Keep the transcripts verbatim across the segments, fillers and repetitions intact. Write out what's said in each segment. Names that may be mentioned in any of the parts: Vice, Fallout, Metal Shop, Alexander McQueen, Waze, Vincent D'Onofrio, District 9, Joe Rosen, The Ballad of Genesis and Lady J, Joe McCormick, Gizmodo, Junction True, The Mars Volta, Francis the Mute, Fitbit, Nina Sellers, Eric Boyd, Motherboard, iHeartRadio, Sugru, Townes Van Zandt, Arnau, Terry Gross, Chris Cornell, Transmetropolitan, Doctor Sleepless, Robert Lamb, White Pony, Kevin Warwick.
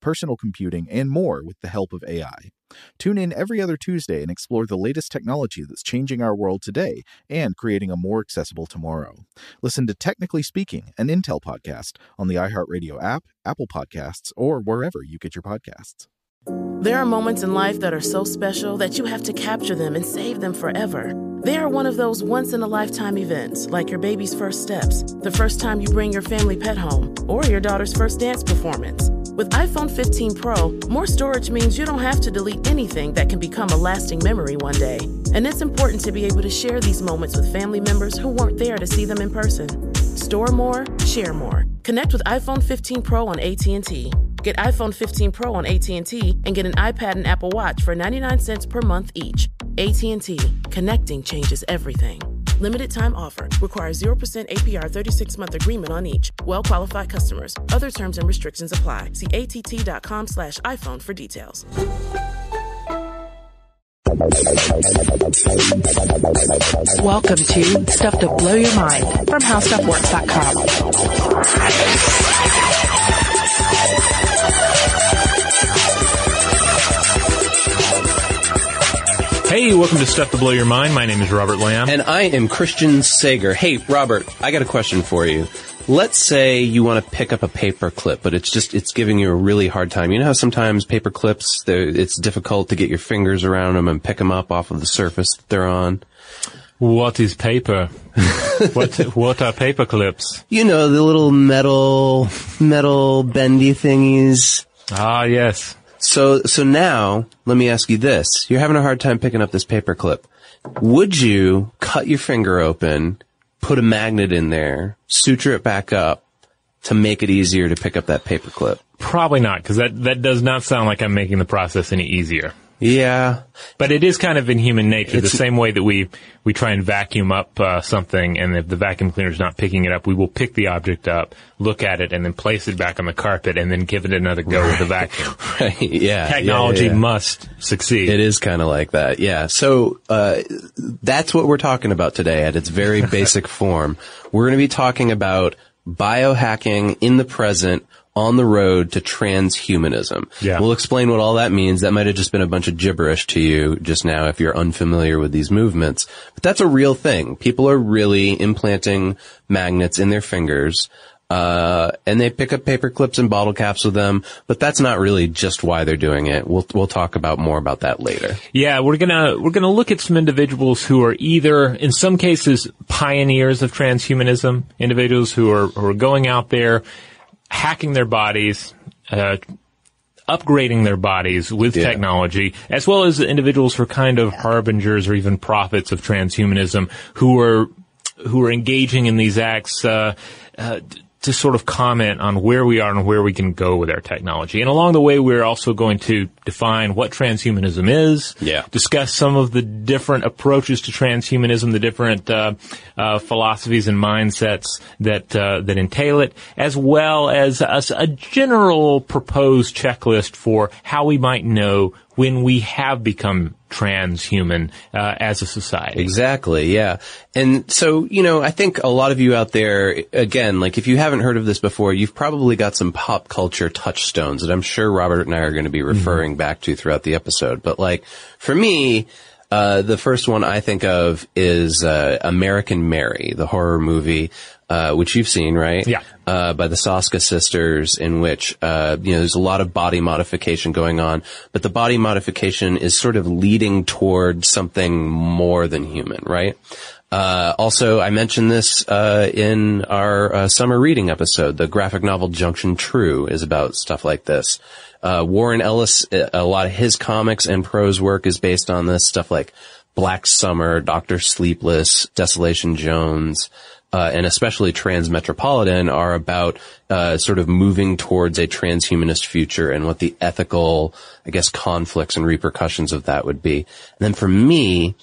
personal computing, and more with the help of A I. Tune in every other Tuesday and explore the latest technology that's changing our world today and creating a more accessible tomorrow. Listen to Technically Speaking, an Intel podcast, on the iHeartRadio app, Apple Podcasts, or wherever you get your podcasts. There are moments in life that are so special that you have to capture them and save them forever. They are one of those once-in-a-lifetime events, like your baby's first steps, the first time you bring your family pet home, or your daughter's first dance performance. With iPhone fifteen Pro, more storage means you don't have to delete anything that can become a lasting memory one day. And it's important to be able to share these moments with family members who weren't there to see them in person. Store more, share more. Connect with iPhone fifteen Pro on A T and T. Get iPhone fifteen Pro on A T and T and get an iPad and Apple Watch for ninety-nine cents per month each. A T and T. Connecting changes everything. Limited time offer. Requires zero percent A P R thirty-six month agreement on each. Well-qualified customers. Other terms and restrictions apply. See A T T dot com slash iPhone for details. Welcome to Stuff to Blow Your Mind from How Stuff Works dot com. Hey, welcome to Stuff to Blow Your Mind. My name is Robert Lamb. And I am Christian Sager. Hey, Robert, I got a question for you. Let's say you want to pick up a paper clip, but it's just, it's giving you a really hard time. You know how sometimes paper clips, it's difficult to get your fingers around them and pick them up off of the surface that they're on? What is paper? what what are paper clips? You know, the little metal, metal bendy thingies. Ah, yes. So, so now, let me ask you this. You're having a hard time picking up this paper clip. Would you cut your finger open, put a magnet in there, suture it back up to make it easier to pick up that paper clip? Probably not, because that, that does not sound like I'm making the process any easier. Yeah. But it is kind of in human nature, it's, the same way that we, we try and vacuum up uh, something, and if the vacuum cleaner's not picking it up, we will pick the object up, look at it, and then place it back on the carpet, and then give it another go right. with the vacuum. Right, yeah. Technology yeah, yeah, yeah. must succeed. It is kind of like that, yeah. So uh that's what we're talking about today at its very basic form. We're going to be talking about biohacking in the present, on the road to transhumanism. Yeah. We'll explain what all that means. That might have just been a bunch of gibberish to you just now if you're unfamiliar with these movements. But that's a real thing. People are really implanting magnets in their fingers, uh, and they pick up paper clips and bottle caps with them. But that's not really just why they're doing it. We'll, we'll talk about more about that later. Yeah, we're gonna, we're gonna look at some individuals who are either, in some cases, pioneers of transhumanism, individuals who are, who are going out there, hacking their bodies, uh, upgrading their bodies with yeah. technology, as well as individuals who are kind of harbingers or even prophets of transhumanism who are, who are engaging in these acts, uh, uh, to sort of comment on where we are and where we can go with our technology. And along the way, we're also going to define what transhumanism is, yeah. discuss some of the different approaches to transhumanism, the different uh, uh philosophies and mindsets that uh, that entail it, as well as a, a general proposed checklist for how we might know when we have become transhuman uh, as a society. Exactly, yeah. And so, you know, I think a lot of you out there, again, like if you haven't heard of this before, you've probably got some pop culture touchstones that I'm sure Robert and I are going to be referring mm-hmm. back to throughout the episode. But like, for me, uh the first one I think of is uh American Mary, the horror movie, uh which you've seen, right? Yeah. Uh by the Soska sisters, in which uh you know there's a lot of body modification going on, but the body modification is sort of leading toward something more than human, right? Uh also, I mentioned this uh in our uh, summer reading episode. The graphic novel Junction True is about stuff like this. Uh, Warren Ellis, a lot of his comics and prose work is based on this, stuff like Black Summer, Doctor Sleepless, Desolation Jones, uh, and especially Transmetropolitan are about, uh, sort of moving towards a transhumanist future and what the ethical, I guess, conflicts and repercussions of that would be. And then for me,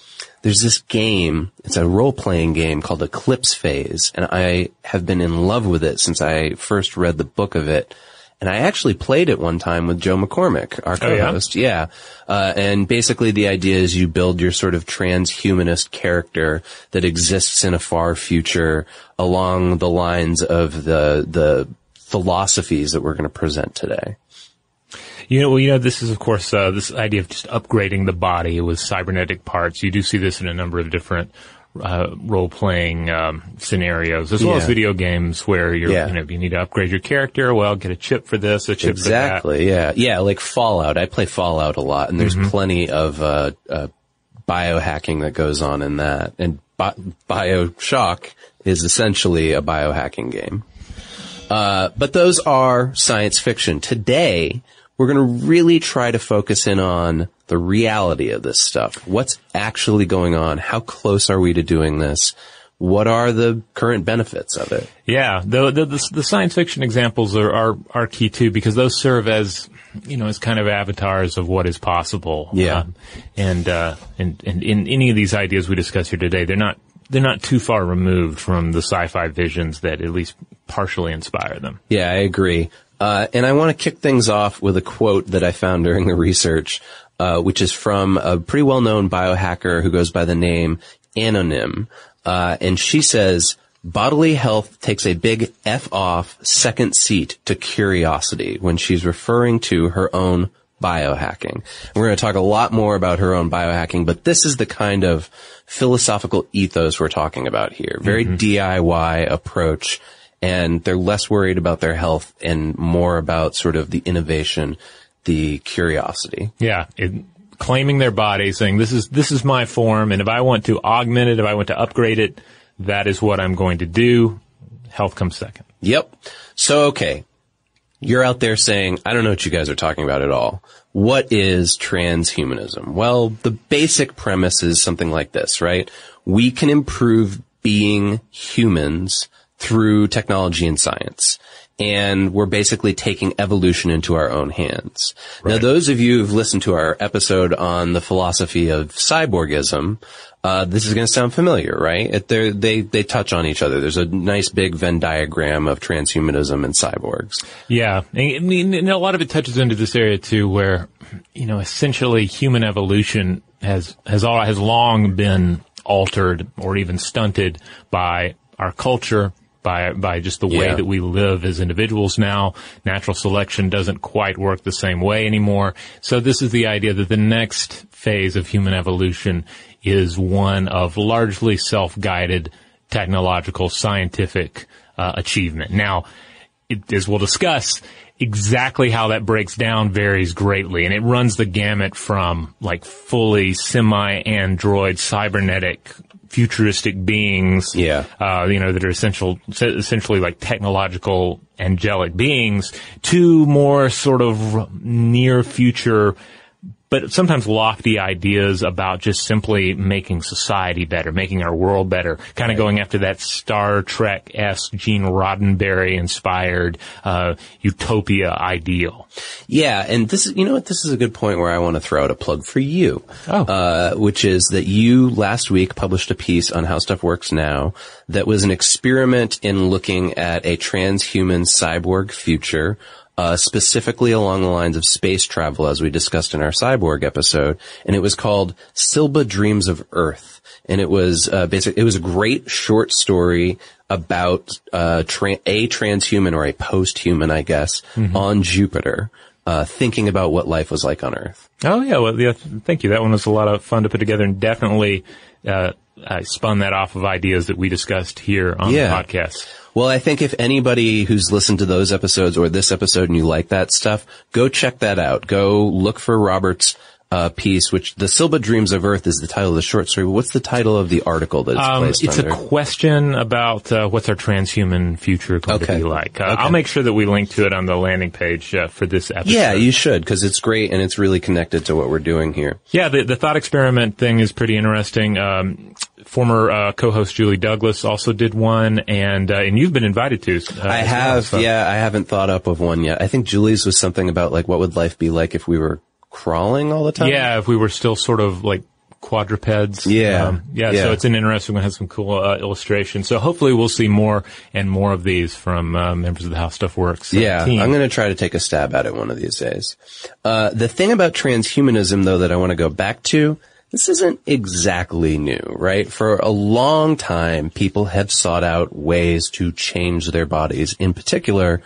there's this game, it's a role-playing game called Eclipse Phase, and I have been in love with it since I first read the book of it. And I actually played it one time with Joe McCormick, our co-host. Oh, yeah. yeah. Uh, and basically the idea is you build your sort of transhumanist character that exists in a far future along the lines of the, the philosophies that we're going to present today. You know, well, you know, this is, of course, uh, this idea of just upgrading the body with cybernetic parts. You do see this in a number of different Uh, role-playing um, scenarios, as yeah. well as video games where you're, yeah. you know, you need to upgrade your character. Well, get a chip for this, a chip exactly, for that. Exactly, yeah. Yeah, like Fallout. I play Fallout a lot, and there's mm-hmm. plenty of uh, uh, biohacking that goes on in that. And bi- BioShock is essentially a biohacking game. Uh, but those are science fiction. Today, we're going to really try to focus in on the reality of this stuff. What's actually going on? How close are we to doing this? What are the current benefits of it? Yeah, the the, the, the science fiction examples are, are are key too, because those serve as, you know, as kind of avatars of what is possible. Yeah, um, and uh, and and in any of these ideas we discuss here today, they're not they're not too far removed from the sci-fi visions that at least partially inspire them. Yeah, I agree. Uh, and I want to kick things off with a quote that I found during the research, uh, which is from a pretty well-known biohacker who goes by the name Anonym. Uh, and she says, bodily health takes a big F off second seat to curiosity, when she's referring to her own biohacking. And we're going to talk a lot more about her own biohacking, but this is the kind of philosophical ethos we're talking about here. Very mm-hmm. D I Y approach. And they're less worried about their health and more about sort of the innovation, the curiosity. Yeah. It, claiming their body, saying this is, this is my form. And if I want to augment it, if I want to upgrade it, that is what I'm going to do. Health comes second. Yep. So, okay. You're out there saying, I don't know what you guys are talking about at all. What is transhumanism? Well, the basic premise is something like this, right? We can improve being humans through technology and science. And we're basically taking evolution into our own hands. Right. Now, those of you who've listened to our episode on the philosophy of cyborgism, uh, this is going to sound familiar, right? It, they, they touch on each other. There's a nice big Venn diagram of transhumanism and cyborgs. Yeah. I mean, and a lot of it touches into this area too, where, you know, essentially human evolution has, has all, has long been altered or even stunted by our culture, by by just the way yeah. that we live as individuals now. Natural selection doesn't quite work the same way anymore. So this is the idea that the next phase of human evolution is one of largely self-guided technological scientific uh, achievement. Now, it, as we'll discuss, exactly how that breaks down varies greatly, and it runs the gamut from like fully semi-android cybernetic futuristic beings, yeah. uh, you know, that are essential, essentially like technological angelic beings, to more sort of near future, but sometimes lofty ideas about just simply making society better, making our world better, kind of right. going after that Star Trek-esque Gene Roddenberry-inspired uh, utopia ideal. Yeah, and this is, you know what, this is a good point where I want to throw out a plug for you, oh. uh, which is that you last week published a piece on How Stuff Works Now that was an experiment in looking at a transhuman cyborg future. uh, specifically along the lines of space travel, as we discussed in our Cyborg episode. And it was called Silba Dreams of Earth. And it was uh, basically, it was a great short story about uh, tra- a transhuman or a post-human, I guess, mm-hmm. on Jupiter. Uh, thinking about what life was like on Earth. Oh, yeah. Well, yeah, thank you. That one was a lot of fun to put together, and definitely uh, I spun that off of ideas that we discussed here on yeah. the podcast. Well, I think if anybody who's listened to those episodes or this episode and you like that stuff, go check that out. Go look for Robert's uh, piece, which the Silba Dreams of Earth is the title of the short story. What's the title of the article that it's um, placed it's under? It's a question about uh, what's our transhuman future going okay. to be like. Uh, okay. I'll make sure that we link to it on the landing page uh, for this episode. Yeah, you should, because it's great and it's really connected to what we're doing here. Yeah, the, the thought experiment thing is pretty interesting. Um, former uh, co-host Julie Douglas also did one, and uh, and you've been invited to. Uh, I have, so. yeah. I haven't thought up of one yet. I think Julie's was something about, like, what would life be like if we were crawling all the time? Yeah, if we were still sort of like quadrupeds. Yeah. Um, yeah, yeah, so it's an interesting one. It has some cool uh, illustrations. So hopefully we'll see more and more of these from uh, members of the How Stuff Works uh, yeah, team. I'm going to try to take a stab at it one of these days. Uh, the thing about transhumanism, though, that I want to go back to, this isn't exactly new, right? For a long time, people have sought out ways to change their bodies, in particular,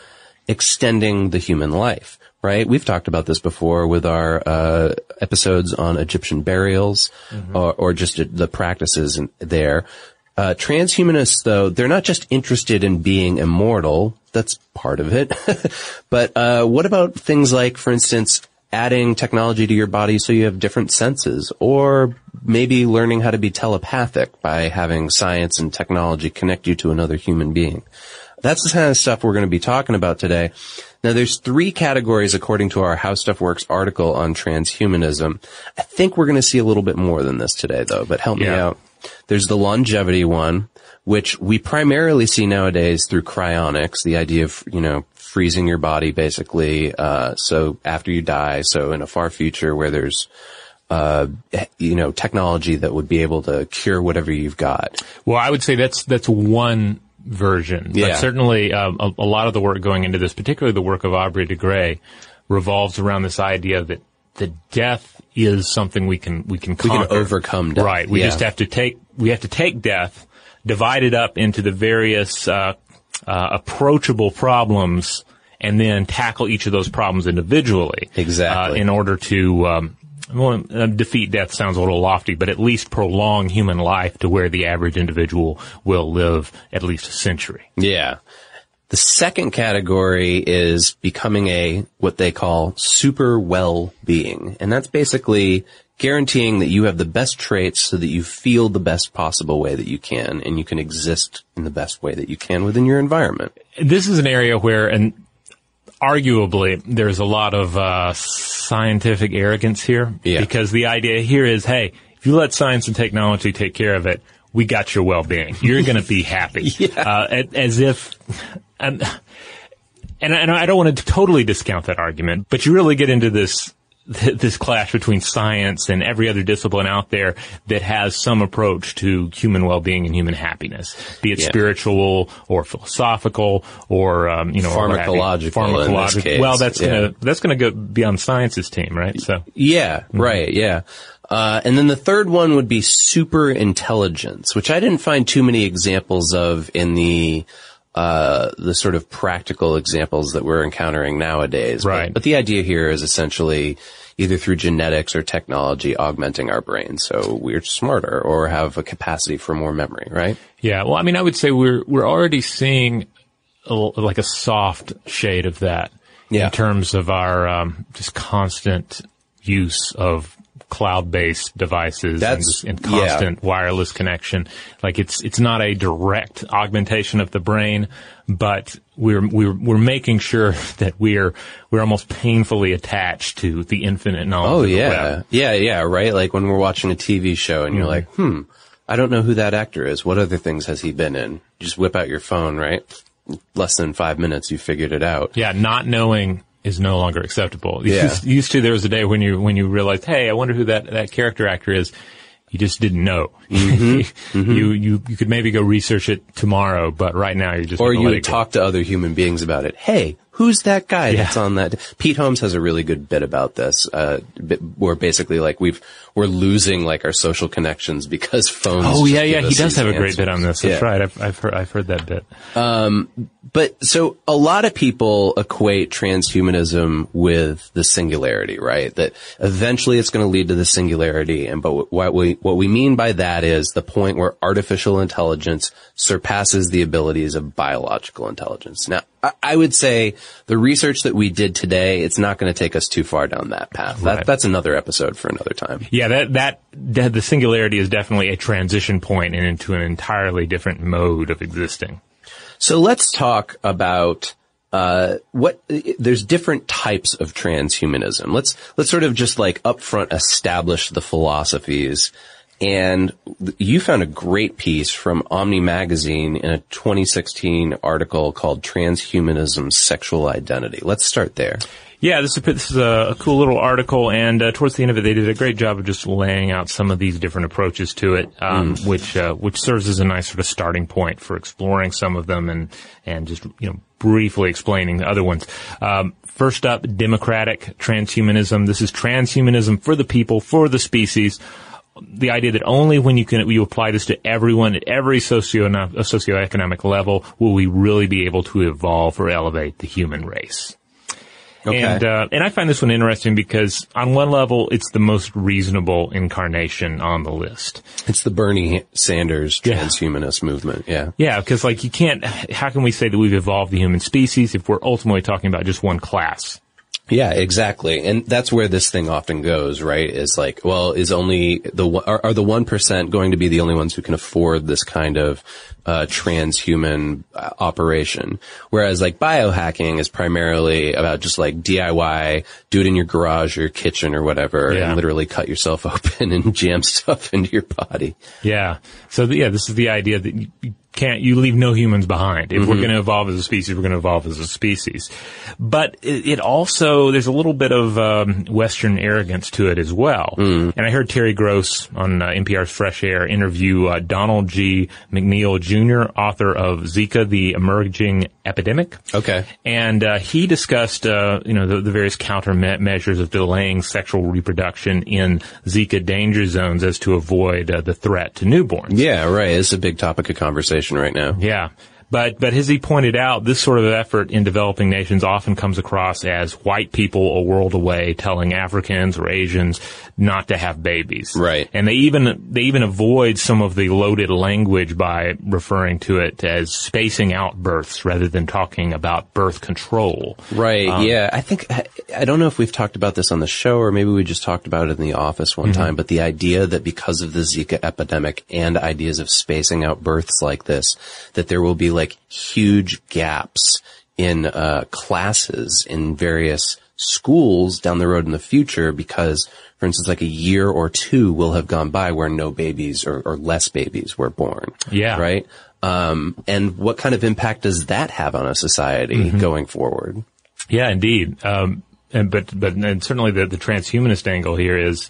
extending the human life. Right? We've talked about this before with our uh episodes on Egyptian burials mm-hmm. or, or just the practices in, there. Uh Transhumanists, though, they're not just interested in being immortal. That's part of it. But uh what about things like, for instance, adding technology to your body so you have different senses, or maybe learning how to be telepathic by having science and technology connect you to another human being? That's the kind of stuff we're going to be talking about today. Now, there's three categories according to our How Stuff Works article on transhumanism. I think we're going to see a little bit more than this today, though, but help yeah. me out. There's the longevity one, which we primarily see nowadays through cryonics, the idea of, you know, freezing your body basically, uh, so after you die, so in a far future where there's, uh, you know, technology that would be able to cure whatever you've got. Well, I would say that's, that's one version. But yeah. certainly um, a, a lot of the work going into this, particularly the work of Aubrey de Grey, revolves around this idea that the death is something we can we can conquer. We can overcome death. Right. We yeah. just have to take we have to take death, divide it up into the various uh, uh approachable problems, and then tackle each of those problems individually. Exactly. Uh, in order to um Well, defeat death sounds a little lofty, but at least prolong human life to where the average individual will live at least a century. Yeah. The second category is becoming a, what they call, super well-being. And that's basically guaranteeing that you have the best traits so that you feel the best possible way that you can, and you can exist in the best way that you can within your environment. This is an area where, and arguably, there's a lot of uh scientific arrogance here yeah. because the idea here is, hey, if you let science and technology take care of it, we got your well-being. You're going to be happy. yeah. uh, as if and, and and I don't want to totally discount that argument, but you really get into this this clash between science and every other discipline out there that has some approach to human well-being and human happiness, be it yeah. spiritual or philosophical or, um, you know, pharmacological. Pharmacological. Well, that's yeah. gonna, that's gonna go beyond science's team, right? So. Yeah, mm-hmm. right, yeah. Uh, and then the third one would be super intelligence, which I didn't find too many examples of in the, uh the sort of practical examples that we're encountering nowadays. Right. But, but the idea here is essentially either through genetics or technology augmenting our brains so we're smarter or have a capacity for more memory, right? Yeah. Well, I mean, I would say we're we're already seeing a, like a soft shade of that yeah. in terms of our um just constant use of cloud-based devices That's, and, and constant yeah. wireless connection. Like it's it's not a direct augmentation of the brain, but we're we're we're making sure that we're we're almost painfully attached to the infinite knowledge. Oh of the yeah, web. yeah, yeah, right. Like when we're watching a T V show and you're mm-hmm. like, hmm, I don't know who that actor is. What other things has he been in? You just whip out your phone, right? Less than five minutes, you figured it out. Yeah, not knowing is no longer acceptable. Yeah. Used, used to, there was a day when you, when you realized, hey, I wonder who that, that character actor is. You just didn't know. Mm-hmm. Mm-hmm. you, you, you could maybe go research it tomorrow, but right now you're just, or you would talk to other human beings about it. Hey, Who's that guy yeah. that's on that? Pete Holmes has a really good bit about this, uh, where basically like we've, we're losing like our social connections because phones. Oh yeah, yeah. He does have answers. A great bit on this. That's yeah. right. I've, I've heard, I've heard that bit. Um, but so a lot of people equate transhumanism with the singularity, right? That eventually it's going to lead to the singularity. And but what we, what we mean by that is the point where artificial intelligence surpasses the abilities of biological intelligence. Now, I would say the research that we did today, it's not going to take us too far down that path. That, right. That's another episode for another time. Yeah, that, that, that, the singularity is definitely a transition point and into an entirely different mode of existing. So let's talk about, uh, what, there's different types of transhumanism. Let's, let's sort of just like upfront establish the philosophies. And you found a great piece from Omni Magazine in a twenty sixteen article called Transhumanism, Sexual Identity. Let's start there. Yeah, this is, this is a cool little article, and uh, towards the end of it, they did a great job of just laying out some of these different approaches to it, um, mm. which uh, which serves as a nice sort of starting point for exploring some of them and and just you know briefly explaining the other ones. Um, first up, democratic transhumanism. This is transhumanism for the people, for the species. The idea that only when you can, you apply this to everyone at every socio socioeconomic level will we really be able to evolve or elevate the human race. Okay. And, uh, and I find this one interesting because on one level, it's the most reasonable incarnation on the list. It's the Bernie Sanders transhumanist yeah. movement. Yeah. Yeah. Cause like you can't, how can we say that we've evolved the human species if we're ultimately talking about just one class? Yeah, exactly. And that's where this thing often goes, right? Is like, well, is only the, are, are the one percent going to be the only ones who can afford this kind of, uh, transhuman uh, operation? Whereas like biohacking is primarily about just like D I Y, do it in your garage or your kitchen or whatever, yeah. and literally cut yourself open and jam stuff into your body. Yeah. So yeah, this is the idea that you can't, you leave no humans behind. If mm-hmm. we're going to evolve as a species, we're going to evolve as a species. But it, it also, there's a little bit of um, Western arrogance to it as well. Mm. And I heard Terry Gross on uh, N P R's Fresh Air interview uh, Donald G. McNeil Junior, author of Zika, the Emerging Epidemic. Okay. And uh, he discussed, uh, you know, the, the various countermeasures of delaying sexual reproduction in Zika danger zones as to avoid uh, the threat to newborns. Yeah, right. It's a big topic of conversation right now. Yeah. But, but as he pointed out, this sort of effort in developing nations often comes across as white people a world away telling Africans or Asians not to have babies. Right. And they even, they even avoid some of the loaded language by referring to it as spacing out births rather than talking about birth control. Right. Um, yeah. I think, I, I don't know if we've talked about this on the show or maybe we just talked about it in the office one mm-hmm. time, but the idea that because of the Zika epidemic and ideas of spacing out births like this, that there will be like like huge gaps in uh classes in various schools down the road in the future because, for instance, like a year or two will have gone by where no babies or, or less babies were born. Yeah. Right? Um, and what kind of impact does that have on a society mm-hmm. going forward? Yeah, indeed. Um, and but but and certainly the, the transhumanist angle here is,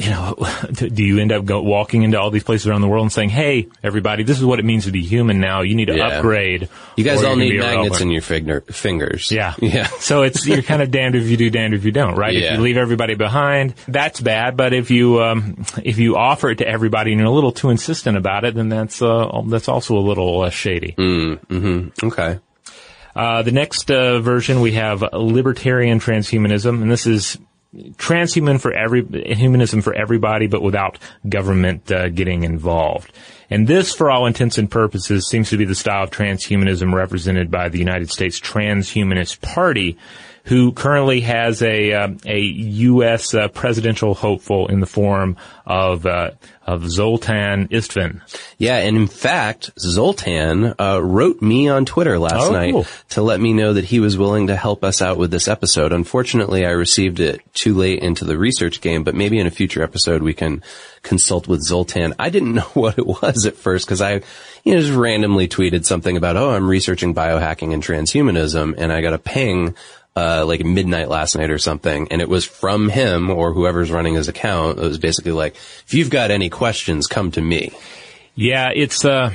you know, do you end up go, walking into all these places around the world and saying, hey, everybody, this is what it means to be human now. You need to yeah. upgrade. You guys all need magnets in your finger, fingers. Yeah. Yeah. So it's, you're kind of damned if you do, damned if you don't, right? Yeah. If you leave everybody behind, that's bad. But if you, um, if you offer it to everybody and you're a little too insistent about it, then that's, uh, that's also a little uh, shady. Mm, mm-hmm. Okay. Uh, the next, uh, version we have libertarian transhumanism, and this is, transhuman for every humanism for everybody, but without government uh, getting involved. And this, for all intents and purposes, seems to be the style of transhumanism represented by the United States Transhumanist Party, who currently has a uh, a U S uh, presidential hopeful in the form of uh, of Zoltan Istvan. Yeah, and in fact, Zoltan uh, wrote me on Twitter last oh. night to let me know that he was willing to help us out with this episode. Unfortunately, I received it too late into the research game, but maybe in a future episode we can consult with Zoltan. I didn't know what it was at first because I, you know, just randomly tweeted something about, oh, I'm researching biohacking and transhumanism, and I got a ping Uh, like midnight last night or something, and it was from him or whoever's running his account. It was basically like, if you've got any questions, come to me. Yeah, it's uh,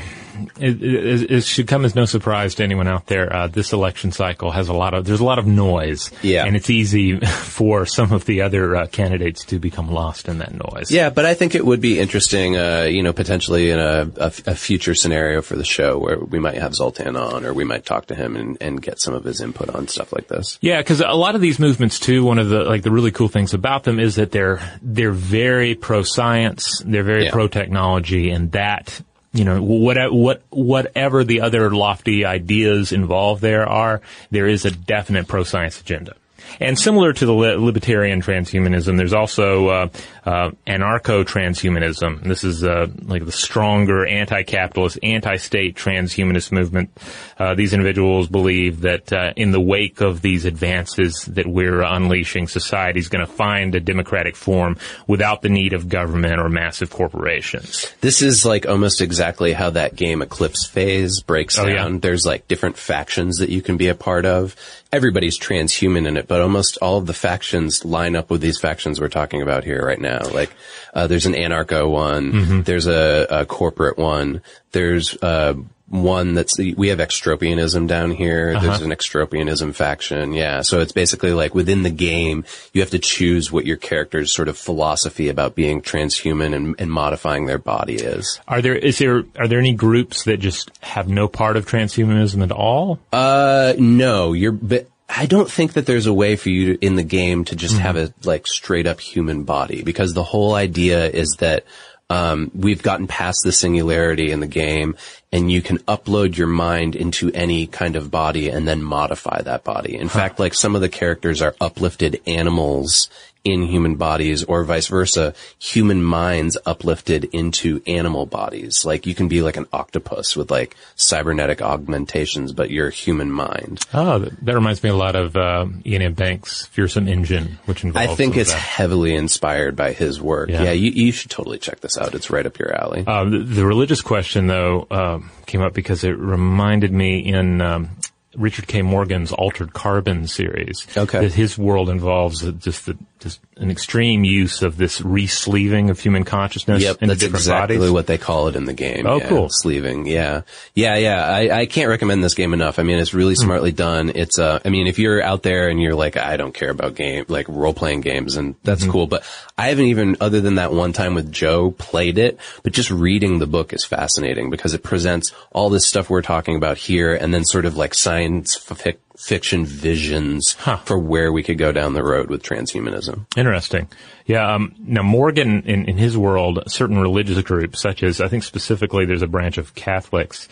it, it, it should come as no surprise to anyone out there. Uh, this election cycle has a lot of, there's a lot of noise. Yeah. And it's easy for some of the other uh, candidates to become lost in that noise. Yeah, but I think it would be interesting, uh, you know, potentially in a, a, a future scenario for the show where we might have Zoltan on, or we might talk to him and, and get some of his input on stuff like this. Yeah, because a lot of these movements too, one of the, like, the really cool things about them is that they're, they're very pro-science, they're very yeah. pro-technology, and that, you know, what, what, whatever the other lofty ideas involved there are, there is a definite pro-science agenda. And similar to the libertarian transhumanism, there's also uh, uh, anarcho-transhumanism. This is uh, like the stronger anti-capitalist, anti-state transhumanist movement. Uh, these individuals believe that uh, in the wake of these advances that we're unleashing, society is going to find a democratic form without the need of government or massive corporations. This is like almost exactly how that game Eclipse Phase breaks oh, down. Yeah. There's like different factions that you can be a part of. Everybody's transhuman in it, but almost all of the factions line up with these factions we're talking about here right now. Like, uh, there's an anarcho one, mm-hmm. there's a, a corporate one, there's, uh, one that's, we have extropianism down here, uh-huh. there's an extropianism faction, yeah. So it's basically like within the game, you have to choose what your character's sort of philosophy about being transhuman and, and modifying their body is. Are there, is there, are there any groups that just have no part of transhumanism at all? Uh, no, you're, but, I don't think that there's a way for you to, in the game to just mm-hmm. have a like straight up human body, because the whole idea is that um we've gotten past the singularity in the game, and you can upload your mind into any kind of body and then modify that body. In huh. fact, like some of the characters are uplifted animals in human bodies, or vice versa, human minds uplifted into animal bodies. Like, you can be like an octopus with like cybernetic augmentations, but you're a human mind. Oh, that reminds me a lot of uh, Ian M. Banks' Fearsome Engine, which involves I think it's that. heavily inspired by his work. Yeah, yeah you, you should totally check this out. It's right up your alley. Uh, the, the religious question, though, um, came up because it reminded me in... Um, Richard K. Morgan's Altered Carbon series. Okay. That his world involves just, the, just an extreme use of this re-sleeving of human consciousness yep, into different exactly bodies. That's exactly what they call it in the game. Oh, yeah, cool. Sleeving, yeah. Yeah, yeah. I, I can't recommend this game enough. I mean, it's really smartly mm. done. It's, uh, I mean, if you're out there and you're like, I don't care about game, like role-playing games, and that's mm-hmm. cool. But I haven't even, other than that one time with Joe, played it. But just reading the book is fascinating because it presents all this stuff we're talking about here and then sort of like science Fic- fiction visions huh. for where we could go down the road with transhumanism. Interesting. Yeah. Um, now, Morgan, in, in his world, certain religious groups, such as, I think specifically there's a branch of Catholics,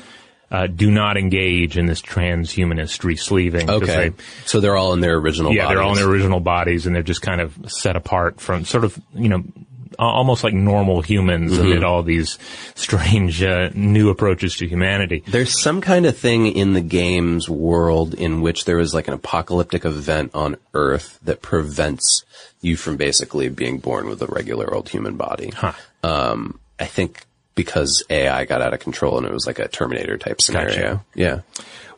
uh, do not engage in this transhumanist re-sleeving. Okay. They, so they're all in their original yeah, bodies. Yeah, they're all in their original bodies, and they're just kind of set apart from sort of, you know, almost like normal humans mm-hmm. amid all these strange uh, new approaches to humanity. There's some kind of thing in the game's world in which there is like an apocalyptic event on Earth that prevents you from basically being born with a regular old human body. Huh. Um, I think because A I got out of control and it was like a Terminator type scenario. Gotcha. Yeah.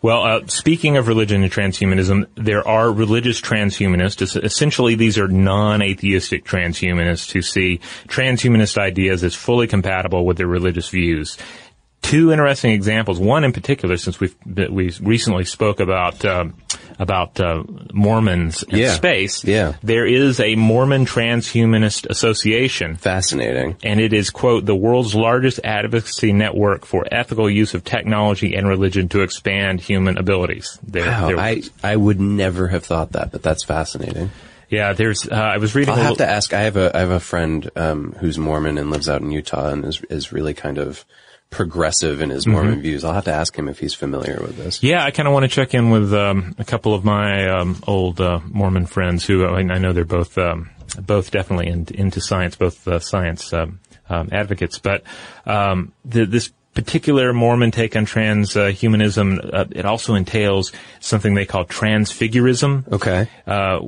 Well, uh, speaking of religion and transhumanism, there are religious transhumanists. Essentially, these are non-atheistic transhumanists who see transhumanist ideas as fully compatible with their religious views. Two interesting examples. One in particular, since we've we recently spoke about um, about uh, Mormons in yeah. space. Yeah. There is a Mormon Transhumanist Association. Fascinating. And it is, quote, the world's largest advocacy network for ethical use of technology and religion to expand human abilities. There, wow, there I I would never have thought that, but that's fascinating. Yeah, there's. Uh, I was reading. I'll a have to ask. I have a I have a friend um, who's Mormon and lives out in Utah and is is really kind of progressive in his Mormon mm-hmm. views. I'll have to ask him if he's familiar with this. Yeah, I kind of want to check in with um, a couple of my um, old uh, Mormon friends who I, I know they're both um, both definitely in, into science, both uh, science um, um, advocates. But um, the, this particular Mormon take on transhumanism, uh, uh, it also entails something they call transfigurism. Okay. Uh,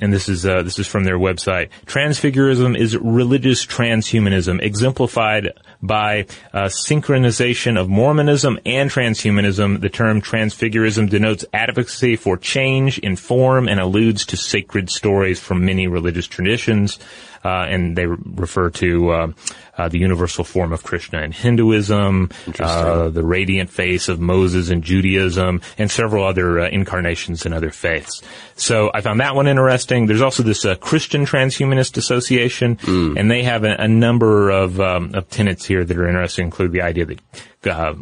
And this is uh, this is from their website. Transfigurism is religious transhumanism, exemplified by uh, synchronization of Mormonism and transhumanism. The term transfigurism denotes advocacy for change in form and alludes to sacred stories from many religious traditions. Uh, and they re- refer to uh, uh, the universal form of Krishna in Hinduism, uh, the radiant face of Moses in Judaism, and several other uh, incarnations in other faiths. So I found that one interesting. There's also this uh, Christian Transhumanist Association, mm. and they have a, a number of, um, of tenets here that are interesting, include the idea that uh,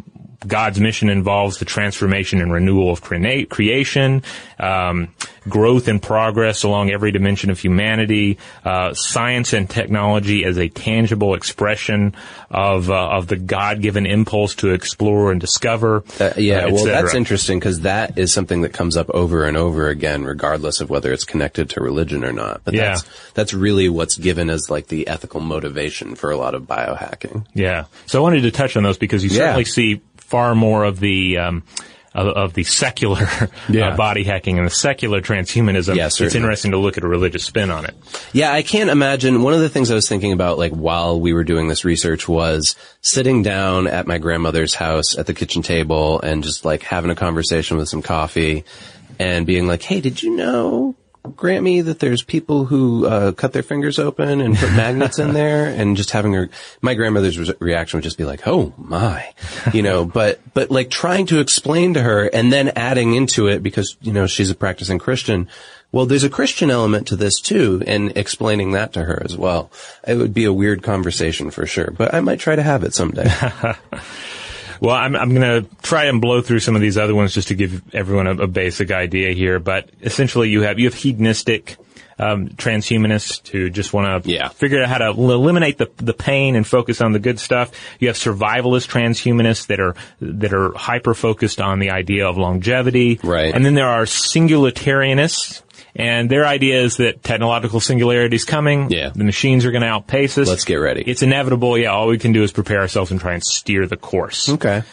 God's mission involves the transformation and renewal of cre- creation, um, growth and progress along every dimension of humanity, uh, science and technology as a tangible expression of uh, of the God-given impulse to explore and discover. Uh, yeah, uh, well, that's interesting because that is something that comes up over and over again, regardless of whether it's connected to religion or not. But yeah. that's that's really what's given as like the ethical motivation for a lot of biohacking. Yeah. So I wanted to touch on those because you certainly yeah. see far more of the um, of, of the secular yeah. uh, body hacking and the secular transhumanism. Yeah, it's interesting to look at a religious spin on it. Yeah, I can't imagine. One of the things I was thinking about, like while we were doing this research, was sitting down at my grandmother's house at the kitchen table and just like having a conversation with some coffee and being like, "Hey, did you know, Grammy, that there's people who uh, cut their fingers open and put magnets in there?" And just having her, my grandmother's re- reaction would just be like, "Oh my," you know, but, but like trying to explain to her and then adding into it because, you know, she's a practicing Christian. Well, there's a Christian element to this too, and explaining that to her as well. It would be a weird conversation for sure, but I might try to have it someday. Well, I'm, I'm going to try and blow through some of these other ones just to give everyone a, a basic idea here. But essentially, you have you have hedonistic um, transhumanists who just want to yeah. figure out how to eliminate the the pain and focus on the good stuff. You have survivalist transhumanists that are that are hyper focused on the idea of longevity. Right. And then there are singularitarianists. And their idea is that technological singularity is coming. Yeah. The machines are going to outpace us. Let's get ready. It's inevitable. Yeah, all we can do is prepare ourselves and try and steer the course. Okay.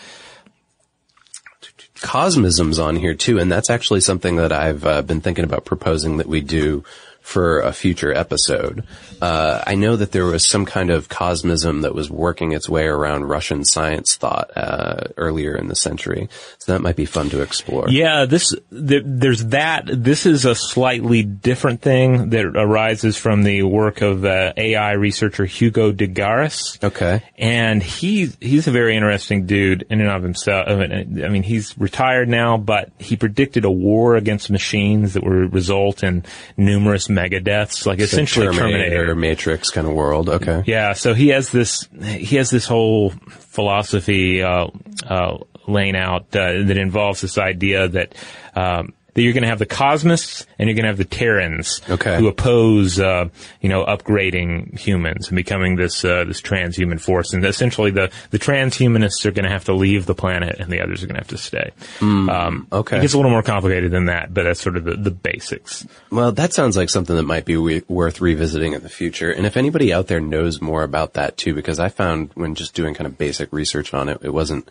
Cosmism's on here, too, and that's actually something that I've uh, been thinking about proposing that we do for a future episode. Uh, I know that there was some kind of cosmism that was working its way around Russian science thought uh, earlier in the century. So that might be fun to explore. Yeah, this th- there's that. This is a slightly different thing that arises from the work of uh, A I researcher Hugo de Garis. Okay. And he he's a very interesting dude in and of himself. I mean, I mean he's retired now, but he predicted a war against machines that would result in numerous mega deaths, like so essentially Terminator, Terminator Matrix kind of world. Okay. Yeah. So he has this, he has this whole philosophy, uh, uh, laying out, uh, that involves this idea that, um, that you're going to have the cosmists and you're going to have the Terrans, okay, who oppose, uh, you know, upgrading humans and becoming this, uh, this transhuman force. And essentially the, the transhumanists are going to have to leave the planet and the others are going to have to stay. Mm, um, okay. It gets a little more complicated than that, but that's sort of the, the basics. Well, that sounds like something that might be we- worth revisiting in the future. And if anybody out there knows more about that too, because I found when just doing kind of basic research on it, it wasn't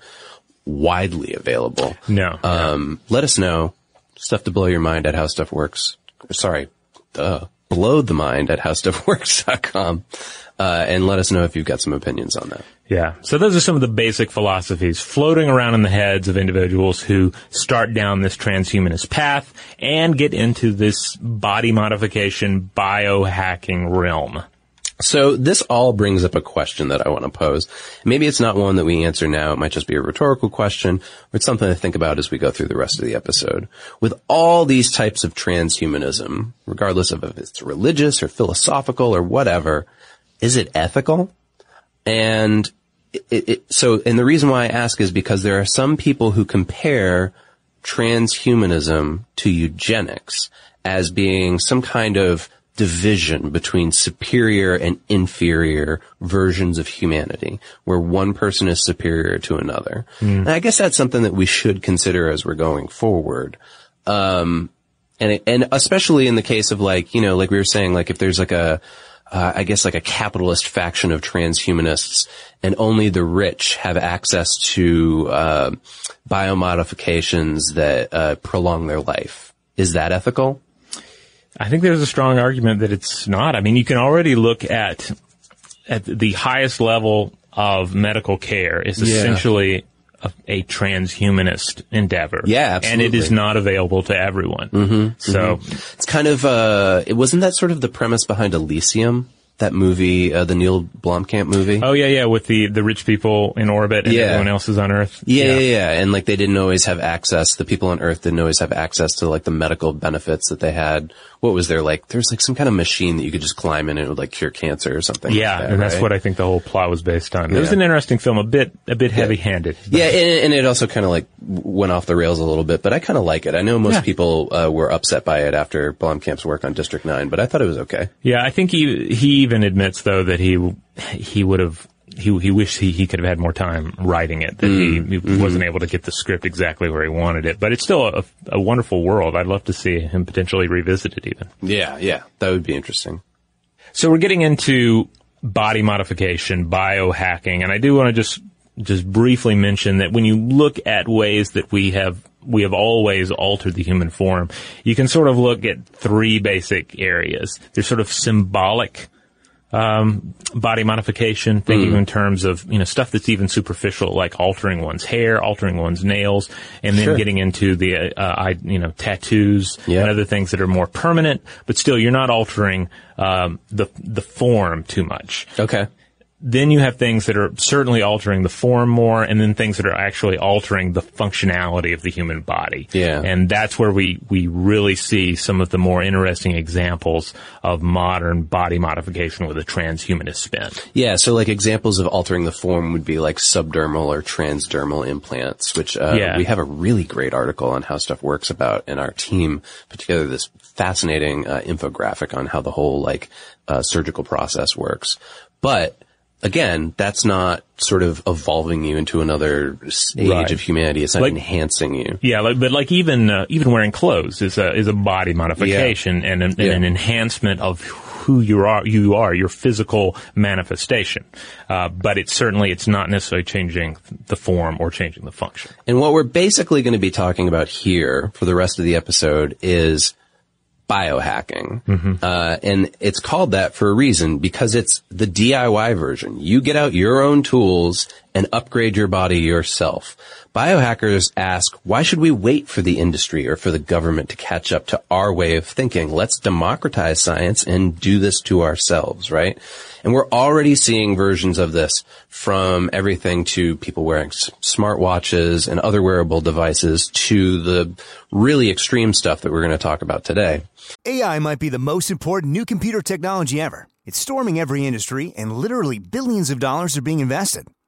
widely available. No. Um, no. Let us know. Stuff to blow your mind at HowStuffWorks. Sorry, duh. Blow the mind at HowStuffWorks dot com. Uh, and let us know if you've got some opinions on that. Yeah. So those are some of the basic philosophies floating around in the heads of individuals who start down this transhumanist path and get into this body modification, biohacking realm. So this all brings up a question that I want to pose. Maybe it's not one that we answer now. It might just be a rhetorical question, or it's something to think about as we go through the rest of the episode. With all these types of transhumanism, regardless of if it's religious or philosophical or whatever, is it ethical? And it, it, so, and the reason why I ask is because there are some people who compare transhumanism to eugenics as being some kind of division between superior and inferior versions of humanity, where one person is superior to another. Mm. And I guess that's something that we should consider as we're going forward. Um, and, it, and especially in the case of like, you know, like we were saying, like if there's like a, uh, I guess like a capitalist faction of transhumanists and only the rich have access to, uh, biomodifications that, uh, prolong their life. Is that ethical? I think there's a strong argument that it's not. I mean, you can already look at at the highest level of medical care is yeah. essentially a, a transhumanist endeavor. Yeah, absolutely. And it is not available to everyone. Mm-hmm, so mm-hmm. it's kind of, uh, it wasn't that sort of the premise behind Elysium? That movie, uh, the Neil Blomkamp movie. Oh, yeah, yeah, with the, the rich people in orbit and yeah. everyone else is on Earth. Yeah, yeah, yeah, yeah. And, like, they didn't always have access. The people on Earth didn't always have access to, like, the medical benefits that they had. What was there, like, there was, like, some kind of machine that you could just climb in and it would, like, cure cancer or something. Yeah, like that, and that's right? what I think the whole plot was based on. Yeah. It was an interesting film, a bit a bit yeah. heavy-handed. Yeah, and, and it also kind of, like, went off the rails a little bit, but I kind of like it. I know most yeah. people uh, were upset by it after Blomkamp's work on District nine, but I thought it was okay. Yeah, I think he... he even admits though that he he would have he he wished he, he could have had more time writing it, that mm, he, he mm. wasn't able to get the script exactly where he wanted it, but it's still a, a wonderful world. I'd love to see him potentially revisit it even. Yeah, yeah, that would be interesting. So we're getting into body modification, biohacking, and I do want to just just briefly mention that when you look at ways that we have we have always altered the human form, you can sort of look at three basic areas. There's sort of symbolic um body modification, thinking mm. in terms of, you know, stuff that's even superficial, like altering one's hair, altering one's nails, and then sure. getting into the, uh, I, you know, tattoos yeah. and other things that are more permanent, but still you're not altering um the the form too much. Okay. Then you have things that are certainly altering the form more, and then things that are actually altering the functionality of the human body. Yeah. And that's where we, we really see some of the more interesting examples of modern body modification with a transhumanist spin. Yeah, so like examples of altering the form would be like subdermal or transdermal implants, which uh, yeah. we have a really great article on How Stuff Works about, and our team put together this fascinating uh, infographic on how the whole like uh, surgical process works. But... again, that's not sort of evolving you into another stage right. of humanity. It's not like, enhancing you. Yeah, like, but like even uh, even wearing clothes is a is a body modification yeah. and, an, and yeah. an enhancement of who you are, you are your physical manifestation. Uh, but it's certainly it's not necessarily changing the form or changing the function. And what we're basically going to be talking about here for the rest of the episode is biohacking. Mm-hmm. Uh, and it's called that for a reason, because it's the D I Y version. You get out your own tools and upgrade your body yourself. Biohackers ask, why should we wait for the industry or for the government to catch up to our way of thinking? Let's democratize science and do this to ourselves, right? And we're already seeing versions of this, from everything to people wearing smartwatches and other wearable devices to the really extreme stuff that we're going to talk about today. A I might be the most important new computer technology ever. It's storming every industry, and literally billions of dollars are being invested.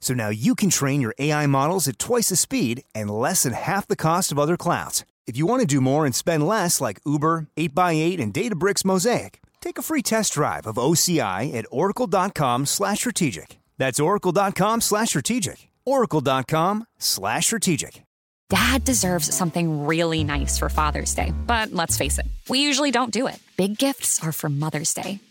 So now you can train your A I models at twice the speed and less than half the cost of other clouds. If you want to do more and spend less, like Uber, eight by eight, and Databricks Mosaic, take a free test drive of O C I at oracle.com slash strategic. That's oracle.com slash strategic. Oracle.com slash strategic. Dad deserves something really nice for Father's Day, but let's face it, we usually don't do it. Big gifts are for Mother's Day.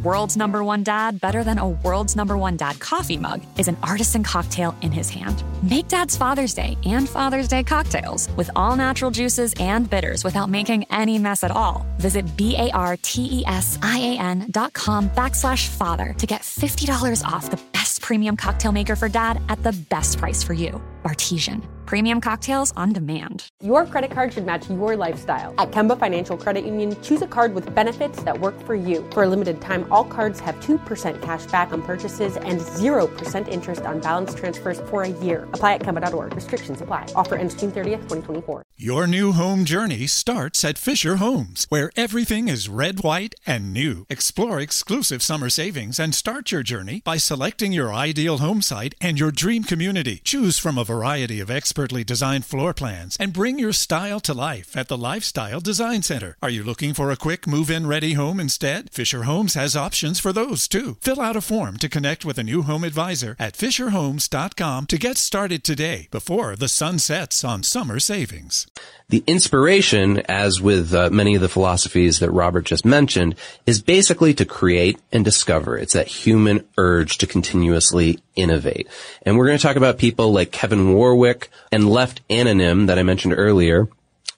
world's number one dad better than a world's number one dad coffee mug is an artisan cocktail in his hand. Make Dad's Father's Day and Father's Day cocktails with all natural juices and bitters without making any mess at all. Visit B-A-R-T-E-S-I-A-N dot com backslash father to get fifty dollars off the best premium cocktail maker for Dad at the best price for you. Bartesian. Premium cocktails on demand. Your credit card should match your lifestyle. At Kemba Financial Credit Union, choose a card with benefits that work for you. For a limited time, all cards have two percent cash back on purchases and zero percent interest on balance transfers for a year. Apply at Kemba dot org. Restrictions apply. Offer ends June thirtieth, twenty twenty-four. Your new home journey starts at Fisher Homes, where everything is red, white, and new. Explore exclusive summer savings and start your journey by selecting your ideal home site and your dream community. Choose from a variety of experts. Expertly designed floor plans and bring your style to life at the Lifestyle Design Center. Are you looking for a quick move-in ready home instead? Fisher Homes has options for those too. Fill out a form to connect with a new home advisor at fisher homes dot com to get started today before the sun sets on summer savings. The inspiration, as with uh, many of the philosophies that Robert just mentioned, is basically to create and discover. It's that human urge to continuously innovate. And we're going to talk about people like Kevin Warwick and Left Anonym that I mentioned earlier.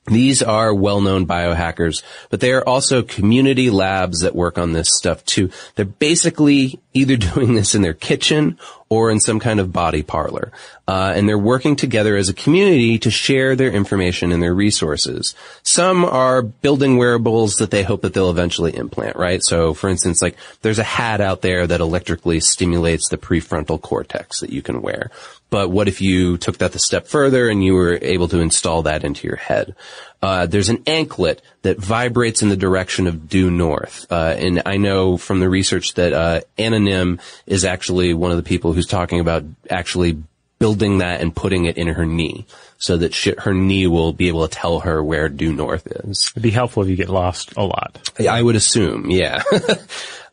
These are well-known biohackers, but they are also community labs that work on this stuff too. They're basically either doing this in their kitchen or in some kind of body parlor. Uh, and they're working together as a community to share their information and their resources. Some are building wearables that they hope that they'll eventually implant, right? So for instance, like there's a hat out there that electrically stimulates the prefrontal cortex that you can wear. But what if you took that a step further and you were able to install that into your head? Uh, there's an anklet that vibrates in the direction of due north. Uh, and I know from the research that uh, Anonym is actually one of the people who's talking about actually building that and putting it in her knee so that she, her knee will be able to tell her where due north is. It'd be helpful if you get lost a lot. I would assume, yeah.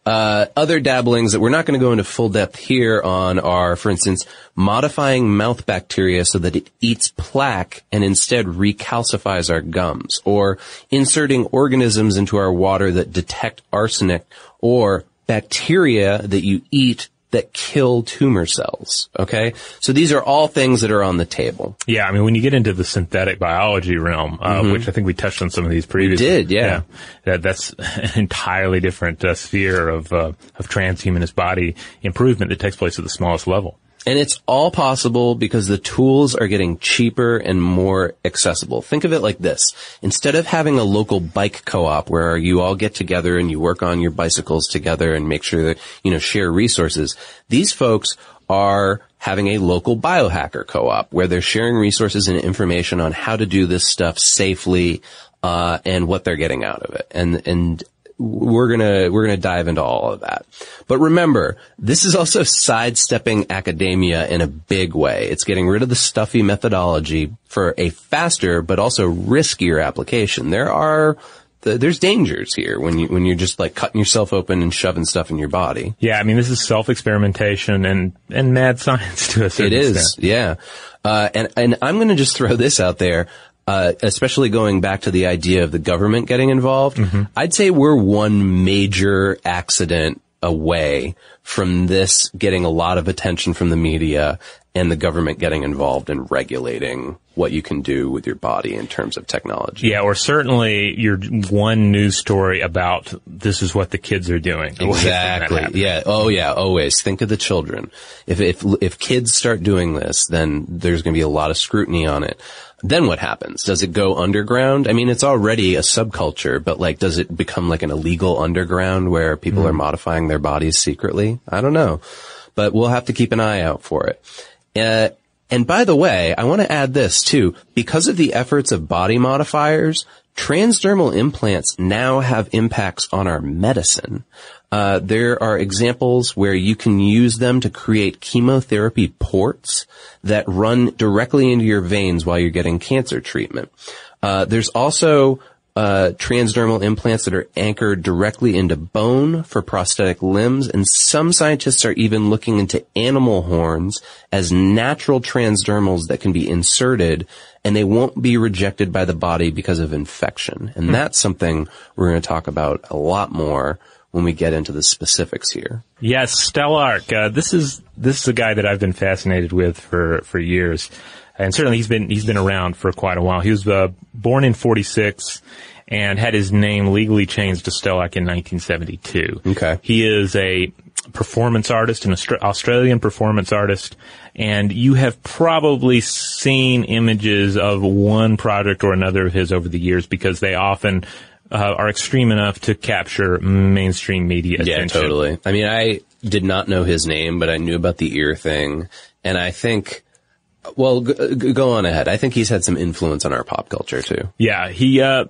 Uh, other dabblings that we're not going to go into full depth here on are, for instance, modifying mouth bacteria so that it eats plaque and instead recalcifies our gums, or inserting organisms into our water that detect arsenic, or bacteria that you eat that kill tumor cells. Okay? So these are all things that are on the table. Yeah, I mean, when you get into the synthetic biology realm, uh, mm-hmm. which I think we touched on some of these previously. We did, yeah. yeah that, that's an entirely different uh, sphere of, uh, of transhumanist body improvement that takes place at the smallest level. And it's all possible because the tools are getting cheaper and more accessible. Think of it like this. Instead of having a local bike co-op where you all get together and you work on your bicycles together and make sure that, you know, share resources, these folks are having a local biohacker co-op where they're sharing resources and information on how to do this stuff safely, uh, and what they're getting out of it. And, and, We're gonna, we're gonna dive into all of that. But remember, this is also sidestepping academia in a big way. It's getting rid of the stuffy methodology for a faster but also riskier application. There are, there's dangers here when you, when you're just like cutting yourself open and shoving stuff in your body. Yeah, I mean, this is self-experimentation and, and mad science to a certain extent. It is, yeah. Uh, and, and I'm gonna just throw this out there. Uh, especially going back to the idea of the government getting involved, mm-hmm. I'd say we're one major accident away from this getting a lot of attention from the media and the government getting involved in regulating what you can do with your body in terms of technology. Yeah, or certainly your one news story about this is what the kids are doing. Exactly. Yeah. Oh, yeah. Always think of the children. If if if kids start doing this, then there's going to be a lot of scrutiny on it. Then what happens? Does it go underground? I mean, it's already a subculture, but like, does it become like an illegal underground where people mm. are modifying their bodies secretly? I don't know, but we'll have to keep an eye out for it. Uh, and by the way, I want to add this too. Because of the efforts of body modifiers, transdermal implants now have impacts on our medicine. Uh, there are examples where you can use them to create chemotherapy ports that run directly into your veins while you're getting cancer treatment. Uh, there's also uh transdermal implants that are anchored directly into bone for prosthetic limbs, and some scientists are even looking into animal horns as natural transdermals that can be inserted, and they won't be rejected by the body because of infection. And that's something we're going to talk about a lot more when we get into the specifics here. Yes, Stelarc. Uh, this is this is a guy that I've been fascinated with for for years, and certainly he's been he's been around for quite a while. He was uh, born in forty-six and had his name legally changed to Stelarc in nineteen seventy-two. Okay, he is a performance artist, an Australian performance artist, and you have probably seen images of one project or another of his over the years because they often uh, are extreme enough to capture mainstream media attention. Yeah, totally. I mean, I did not know his name, but I knew about the ear thing, and I think... Well, g- go on ahead. I think he's had some influence on our pop culture, too. Yeah, he... Uh,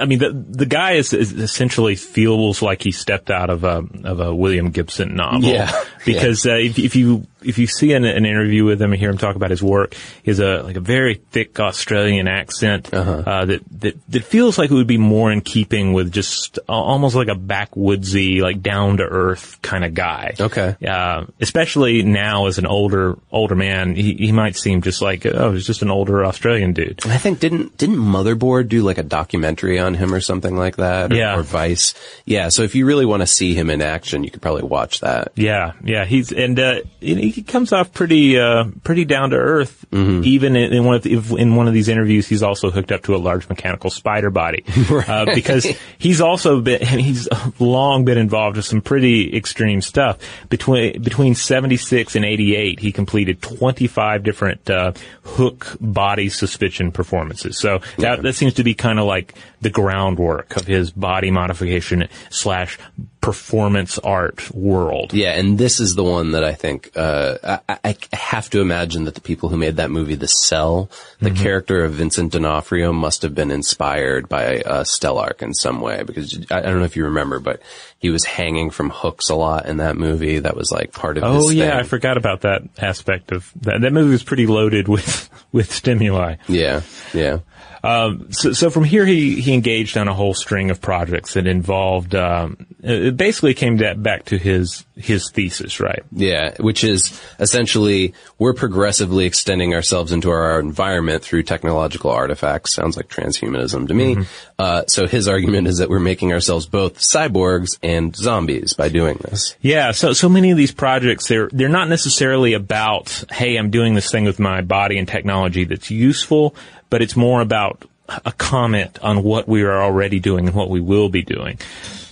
I mean, the the guy is, is essentially feels like he stepped out of a of a William Gibson novel. Yeah, because yeah. Uh, if, if you if you see an, an interview with him and hear him talk about his work, he has a like a very thick Australian accent uh-huh. uh, that that that feels like it would be more in keeping with just uh, almost like a backwoodsy, like down to earth kind of guy. Okay, uh, especially now as an older older man, he, he might seem just like oh, he's just an older Australian dude. I think didn't didn't Motherboard do like a documentary on him or something like that, or, yeah. or Vice. Yeah, so if you really want to see him in action, you could probably watch that. Yeah, yeah, he's and uh, he comes off pretty uh, pretty down to earth. Mm-hmm. Even in one of the, in one of these interviews, he's also hooked up to a large mechanical spider body right. uh, because he's also been he's long been involved with some pretty extreme stuff. Between between seventy-six and eighty-eight, he completed twenty-five different uh, hook body suspension performances. So that, yeah. that seems to be kind of like the groundwork of his body modification slash performance art world. Yeah, and this is the one that I think, uh, I, I have to imagine that the people who made that movie, The Cell, the mm-hmm. character of Vincent D'Onofrio must have been inspired by uh, Stelarc in some way, because I, I don't know if you remember, but he was hanging from hooks a lot in that movie. That was like part of his Oh, yeah, thing. I forgot about that aspect of that. That movie was pretty loaded with, with stimuli. Yeah, yeah. Um, so, so from here, he, he engaged on a whole string of projects that involved, um, it basically came to, back to his, his thesis, right? Yeah, which is essentially we're progressively extending ourselves into our environment through technological artifacts. Sounds like transhumanism to me. Mm-hmm. Uh, so his argument is that we're making ourselves both cyborgs and zombies by doing this. Yeah, so, so many of these projects, they're, they're not necessarily about, hey, I'm doing this thing with my body and technology that's useful, but it's more about a comment on what we are already doing and what we will be doing.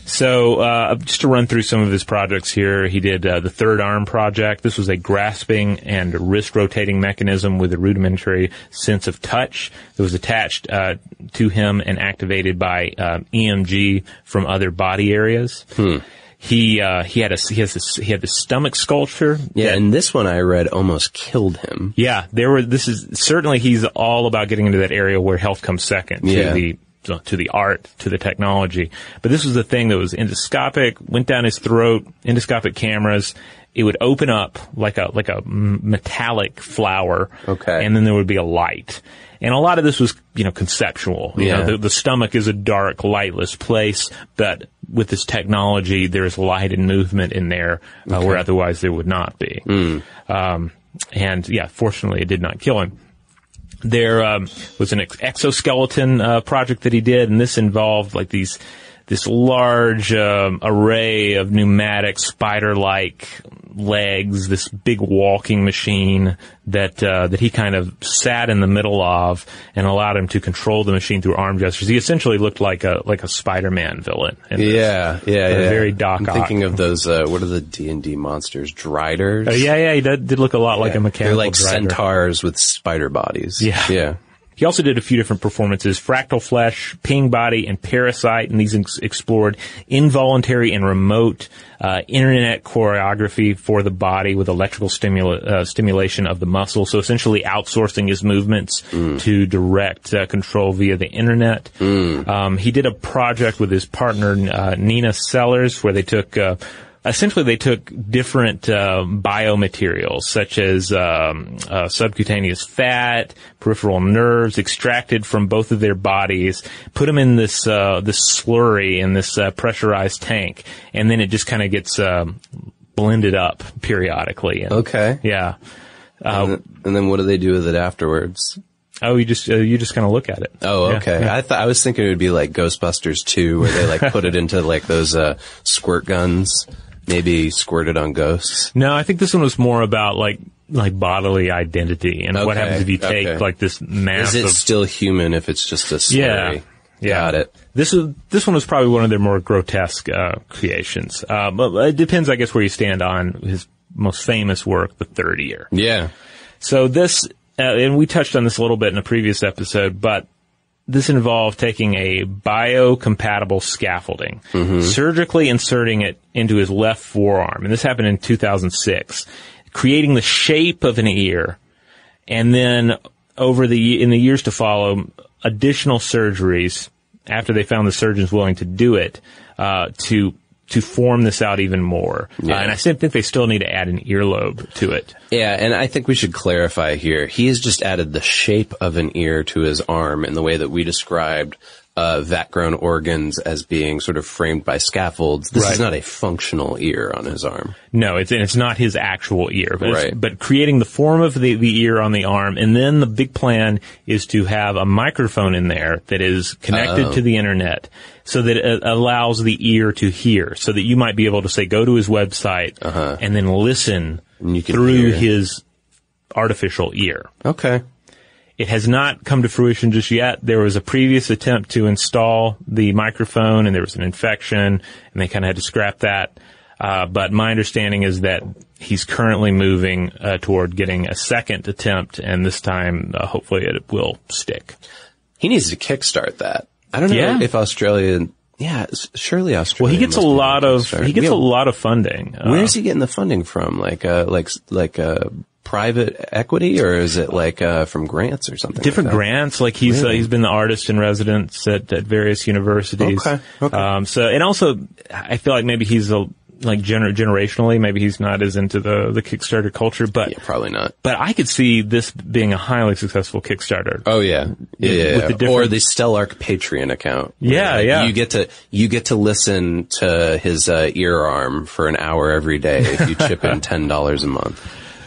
So uh just to run through some of his projects here, he did uh, the Third Arm Project. This was a grasping and wrist-rotating mechanism with a rudimentary sense of touch that was attached uh to him and activated by uh, E M G from other body areas. Hmm. He, uh, he had a, he has this, he had this stomach sculpture. Yeah, that, and this one I read almost killed him. Yeah, there were, this is, certainly he's all about getting into that area where health comes second to yeah. the, to the art, to the technology. But this was the thing that was endoscopic, went down his throat, endoscopic cameras. It would open up like a, like a metallic flower. Okay. And then there would be a light. And a lot of this was, you know, conceptual. You yeah. know, the, the stomach is a dark, lightless place, but with this technology, there's light and movement in there, uh, okay. where otherwise there would not be. Mm. Um, and yeah, fortunately, it did not kill him. There um, was an ex- exoskeleton uh, project that he did, and this involved like these, this large um, array of pneumatic, spider-like legs, this big walking machine that uh, that he kind of sat in the middle of and allowed him to control the machine through arm gestures. He essentially looked like a like a Spider-Man villain. In yeah, this, yeah, uh, yeah. Very Doc Ock. I'm thinking of those, uh, what are the D and D monsters? Driders? Oh, yeah, yeah, he did, did look a lot yeah. like a mechanical They're like drider. Centaurs with spider bodies. Yeah. Yeah. He also did a few different performances, Fractal Flesh, Ping Body, and Parasite, and these ex- explored involuntary and remote uh internet choreography for the body with electrical stimula- uh, stimulation of the muscle, so essentially outsourcing his movements mm. to direct uh, control via the internet. Mm. Um, he did a project with his partner, uh, Nina Sellers, where they took... Uh, Essentially, they took different uh, biomaterials, such as um, uh, subcutaneous fat, peripheral nerves, extracted from both of their bodies, put them in this uh, this slurry in this uh, pressurized tank, and then it just kind of gets uh, blended up periodically. And, okay. Yeah. Uh, and, then, and then, what do they do with it afterwards? Oh, you just uh, you just kind of look at it. Oh, okay. Yeah, yeah. I thought I was thinking it would be like Ghostbusters two, where they like put it into like those uh, squirt guns. Maybe squirted on ghosts? No, I think this one was more about like like bodily identity and okay, what happens if you take okay. like this mass. Is it of, still human if it's just a slurry? Yeah, yeah. Got it. This is this one was probably one of their more grotesque uh, creations. Uh, but it depends, I guess, where you stand on his most famous work, The Third Ear. Yeah. So this, uh, and we touched on this a little bit in a previous episode, but this involved taking a biocompatible scaffolding, mm-hmm. surgically inserting it into his left forearm, and this happened in two thousand six, creating the shape of an ear, and then over the in the years to follow, additional surgeries after they found the surgeons willing to do it uh, to. to form this out even more. Yeah. Uh, and I think they still need to add an earlobe to it. Yeah, and I think we should clarify here. He has just added the shape of an ear to his arm in the way that we described uh, vat-grown organs as being sort of framed by scaffolds. This right. is not a functional ear on his arm. No, it's and it's not his actual ear. But, right. but creating the form of the, the ear on the arm, and then the big plan is to have a microphone in there that is connected oh. to the internet. So that it allows the ear to hear, so that you might be able to say, go to his website uh-huh. and then listen and through hear. his artificial ear. Okay. It has not come to fruition just yet. There was a previous attempt to install the microphone, and there was an infection, and they kind of had to scrap that. Uh, but my understanding is that he's currently moving uh, toward getting a second attempt, and this time, uh, hopefully, it will stick. He needs to kickstart that. I don't know yeah. if Australia, yeah, surely Australia. Well, he gets a lot of, start. he gets yeah. a lot of funding. Uh, Where's he getting the funding from? Like, uh, like, like, uh, private equity, or is it like, uh, from grants or something? Different like grants. Like he's, really? uh, he's been the artist in residence at, at various universities. Okay. okay. Um, so, and also I feel like maybe he's a, like gener- generationally, maybe he's not as into the, the Kickstarter culture, but yeah, probably not. But I could see this being a highly successful Kickstarter. Oh yeah, yeah. yeah, with yeah. The different... Or the Stelarc Patreon account. Yeah, like, yeah. You get to you get to listen to his uh, ear arm for an hour every day if you chip in ten dollars a month.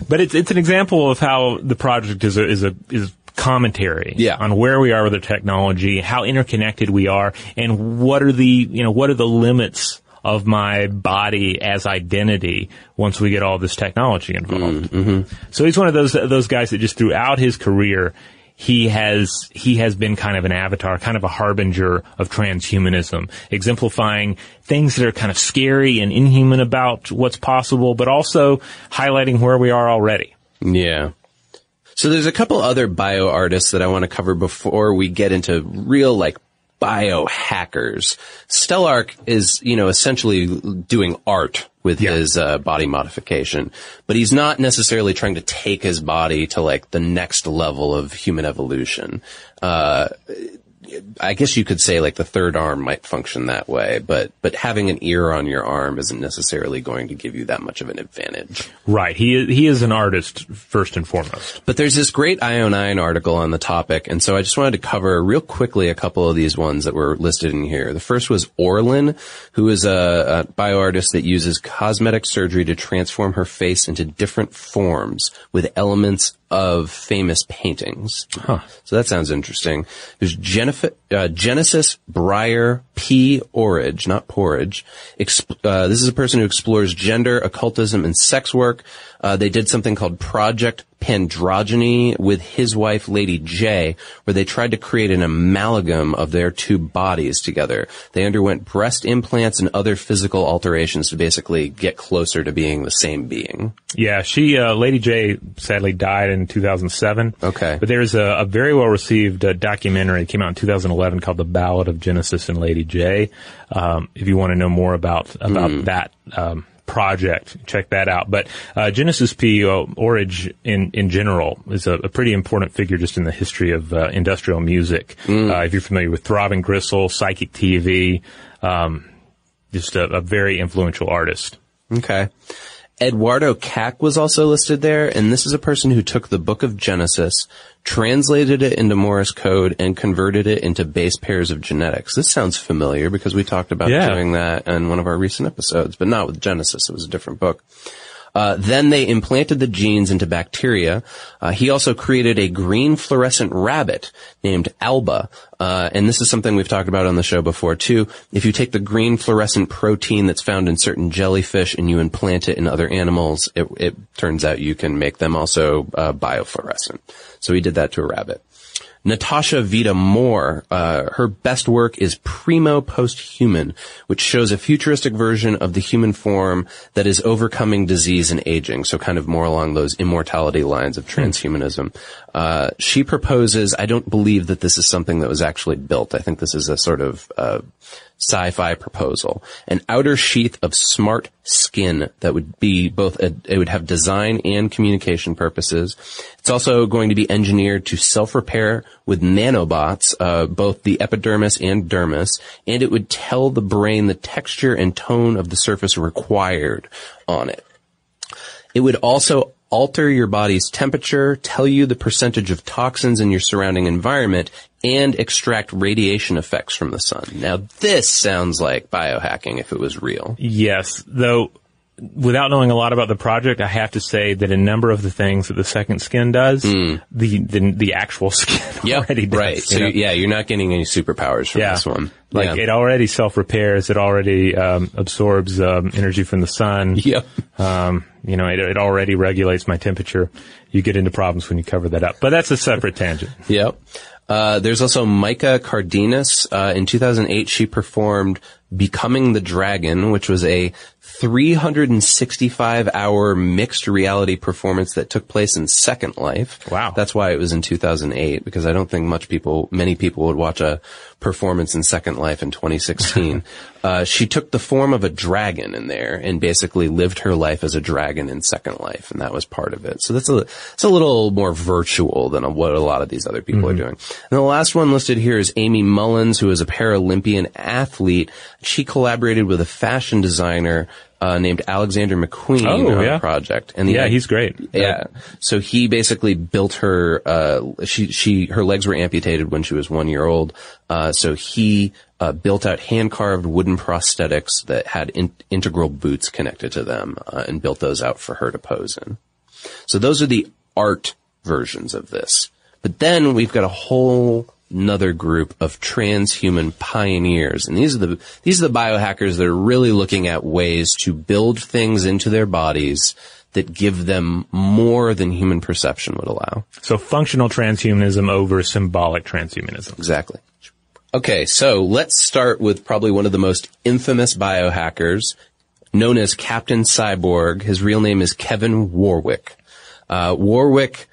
But it's it's an example of how the project is a, is a is. commentary yeah. on where we are with the technology, how interconnected we are, and what are the you know what are the limits of my body as identity once we get all this technology involved. Mm-hmm. So he's one of those those guys that just throughout his career, he has he has been kind of an avatar, kind of a harbinger of transhumanism, exemplifying things that are kind of scary and inhuman about what's possible, but also highlighting where we are already. Yeah. So there's a couple other bio artists that I want to cover before we get into real, like, biohackers. Stelarc is, you know, essentially doing art with yeah. his uh, body modification, but he's not necessarily trying to take his body to like the next level of human evolution. Uh, I guess you could say like the third arm might function that way, but, but having an ear on your arm isn't necessarily going to give you that much of an advantage. Right. He, he is an artist first and foremost. But there's this great I O nine article on the topic. And so I just wanted to cover real quickly a couple of these ones that were listed in here. The first was Orlin, who is a, a bioartist that uses cosmetic surgery to transform her face into different forms with elements of famous paintings. Huh. So that sounds interesting. There's Jennifer, uh, Genesis Breyer P. Orridge, not porridge. Exp- uh, this is a person who explores gender, occultism, and sex work. Uh, they did something called Project Pandrogyny with his wife, Lady J, where they tried to create an amalgam of their two bodies together. They underwent breast implants and other physical alterations to basically get closer to being the same being. Yeah, she, uh, Lady J sadly died in two thousand seven. Okay. But there's a, a very well-received uh, documentary that came out in two thousand eleven called The Ballad of Genesis and Lady J. Um, if you want to know more about, about mm. that, um, project, check that out. But uh, Genesis P. Orridge in in general is a, a pretty important figure just in the history of uh, industrial music. Mm. Uh, if you're familiar with Throbbing Gristle, Psychic T V, um, just a, a very influential artist. Okay. Eduardo Cack was also listed there, and this is a person who took the Book of Genesis, translated it into Morse code, and converted it into base pairs of genetics. This sounds familiar because we talked about yeah. doing that in one of our recent episodes, but not with Genesis. It was a different book. Uh, then they implanted the genes into bacteria. Uh, he also created a green fluorescent rabbit named Alba. Uh, and this is something we've talked about on the show before, too. If you take the green fluorescent protein that's found in certain jellyfish and you implant it in other animals, it, it turns out you can make them also uh, biofluorescent. So he did that to a rabbit. Natasha Vita Moore, uh, her best work is Primo Post-Human, which shows a futuristic version of the human form that is overcoming disease and aging, so kind of more along those immortality lines of transhumanism. Uh, she proposes, I don't believe that this is something that was actually built. I think this is a sort of uh, sci-fi proposal. An outer sheath of smart skin that would be both, a, it would have design and communication purposes. It's also going to be engineered to self-repair with nanobots, uh, both the epidermis and dermis, and it would tell the brain the texture and tone of the surface required on it. It would also alter your body's temperature, tell you the percentage of toxins in your surrounding environment, and extract radiation effects from the sun. Now, this sounds like biohacking if it was real. Yes, though, without knowing a lot about the project, I have to say that a number of the things that the second skin does, mm. the, the the actual skin yep, already does. Right. So, you know? Yeah, you're not getting any superpowers from yeah. this one. Like, yeah. it already self-repairs. It already um, absorbs um, energy from the sun. Yep. Um, you know, it, it already regulates my temperature. You get into problems when you cover that up. But that's a separate tangent. Yep. Uh, there's also Micah Cardenas. Uh, in two thousand eight, she performed Becoming the Dragon, which was a three hundred sixty-five hour mixed reality performance that took place in Second Life. Wow. That's why it was in two thousand eight, because I don't think much people, many people would watch a performance in Second Life in twenty sixteen. uh, she took the form of a dragon in there and basically lived her life as a dragon in Second Life, and that was part of it. So that's a, it's a little more virtual than a, what a lot of these other people mm-hmm. are doing. And the last one listed here is Amy Mullins, who is a Paralympian athlete. She collaborated with a fashion designer uh named Alexander McQueen oh, on yeah. a project. And the, yeah, he's great. Yeah. So he basically built her, uh she, she, her legs were amputated when she was one year old. Uh so he uh built out hand-carved wooden prosthetics that had in- integral boots connected to them uh, and built those out for her to pose in. So those are the art versions of this. But then we've got a whole another group of transhuman pioneers. And these are the, these are the biohackers that are really looking at ways to build things into their bodies that give them more than human perception would allow. So functional transhumanism over symbolic transhumanism. Exactly. Okay, so let's start with probably one of the most infamous biohackers, known as Captain Cyborg. His real name is Kevin Warwick. Uh, Warwick...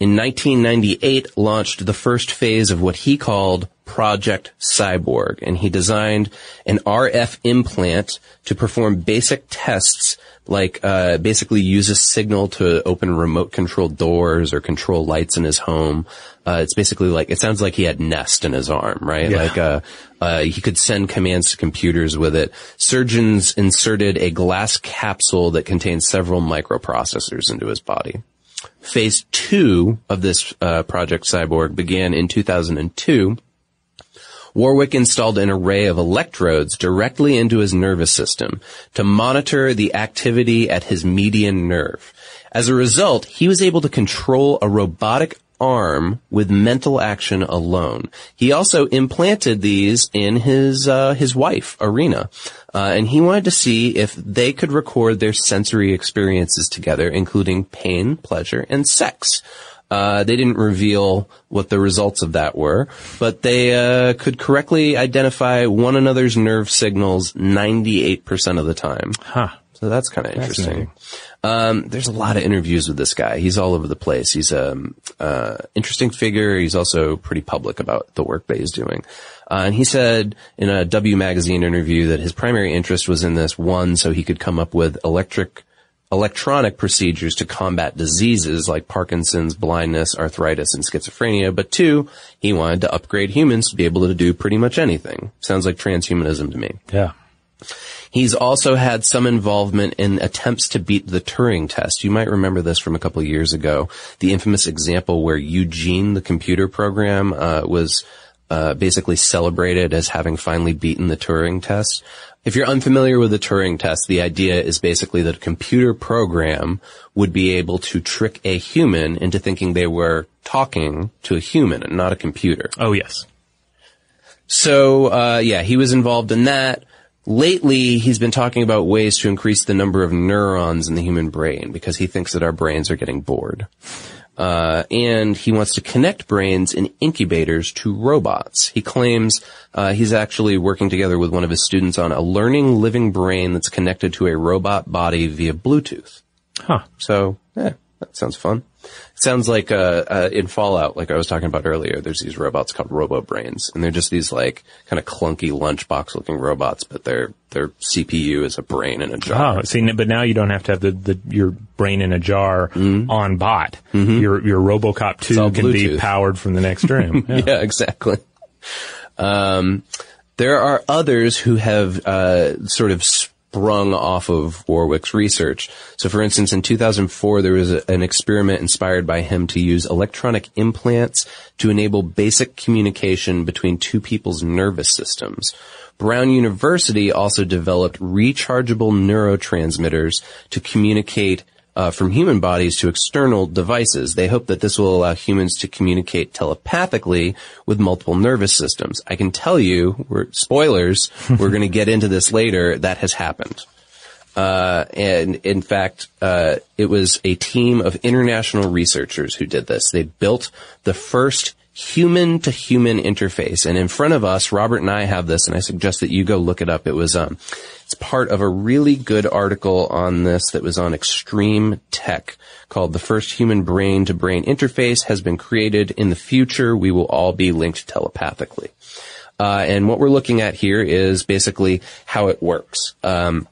in nineteen ninety-eight, launched the first phase of what he called Project Cyborg, and he designed an R F implant to perform basic tests, like uh basically use a signal to open remote-controlled doors or control lights in his home. Uh It's basically like, it sounds like he had Nest in his arm, right? Yeah. Like uh, uh he could send commands to computers with it. Surgeons inserted a glass capsule that contained several microprocessors into his body. Phase two of this uh, Project Cyborg began in two thousand two. Warwick installed an array of electrodes directly into his nervous system to monitor the activity at his median nerve. As a result, he was able to control a robotic arm with mental action alone. He also implanted these in his uh, his wife, Arena, uh, and he wanted to see if they could record their sensory experiences together, including pain, pleasure, and sex. Uh, they didn't reveal what the results of that were, but they uh, could correctly identify one another's nerve signals ninety-eight percent of the time. Huh. So that's kind of interesting. Um, there's a lot of interviews with this guy. He's all over the place. He's a um, uh, interesting figure. He's also pretty public about the work that he's doing. Uh, and he said in a W Magazine interview that his primary interest was in this one, so he could come up with electric, electronic procedures to combat diseases like Parkinson's, blindness, arthritis, and schizophrenia. But two, he wanted to upgrade humans to be able to do pretty much anything. Sounds like transhumanism to me. Yeah. He's also had some involvement in attempts to beat the Turing test. You might remember this from a couple of years ago, the infamous example where Eugene, the computer program, uh, was uh, basically celebrated as having finally beaten the Turing test. If you're unfamiliar with the Turing test, the idea is basically that a computer program would be able to trick a human into thinking they were talking to a human and not a computer. Oh, yes. So, uh, yeah, he was involved in that. Lately, he's been talking about ways to increase the number of neurons in the human brain because he thinks that our brains are getting bored. Uh, and he wants to connect brains in incubators to robots. He claims uh, he's actually working together with one of his students on a learning living brain that's connected to a robot body via Bluetooth. Huh. So, yeah, that sounds fun. It sounds like uh, uh in Fallout, like I was talking about earlier, there's these robots called Robo Brains, and they're just these like kind of clunky lunchbox looking robots, but their their C P U is a brain in a jar. Oh, see, but now you don't have to have the, the your brain in a jar mm-hmm. on bot. Mm-hmm. Your your RoboCop two can Bluetooth. Be powered from the next room. Yeah. Yeah, exactly. Um, there are others who have uh sort of. Sp- sprung off of Warwick's research. So, for instance, in two thousand four, there was a, an experiment inspired by him to use electronic implants to enable basic communication between two people's nervous systems. Brown University also developed rechargeable neurotransmitters to communicate uh, from human bodies to external devices. They hope that this will allow humans to communicate telepathically with multiple nervous systems. I can tell you, we're, spoilers, we're going to get into this later, that has happened. Uh, and in fact, uh, it was a team of international researchers who did this. They built the first human-to-human interface. And in front of us, Robert and I have this, and I suggest that you go look it up. It was, um, it's part of a really good article on this that was on Extreme Tech called The First Human Brain-to-Brain Interface Has Been Created. In the Future, We Will All Be Linked Telepathically. Uh, and what we're looking at here is basically how it works. Um,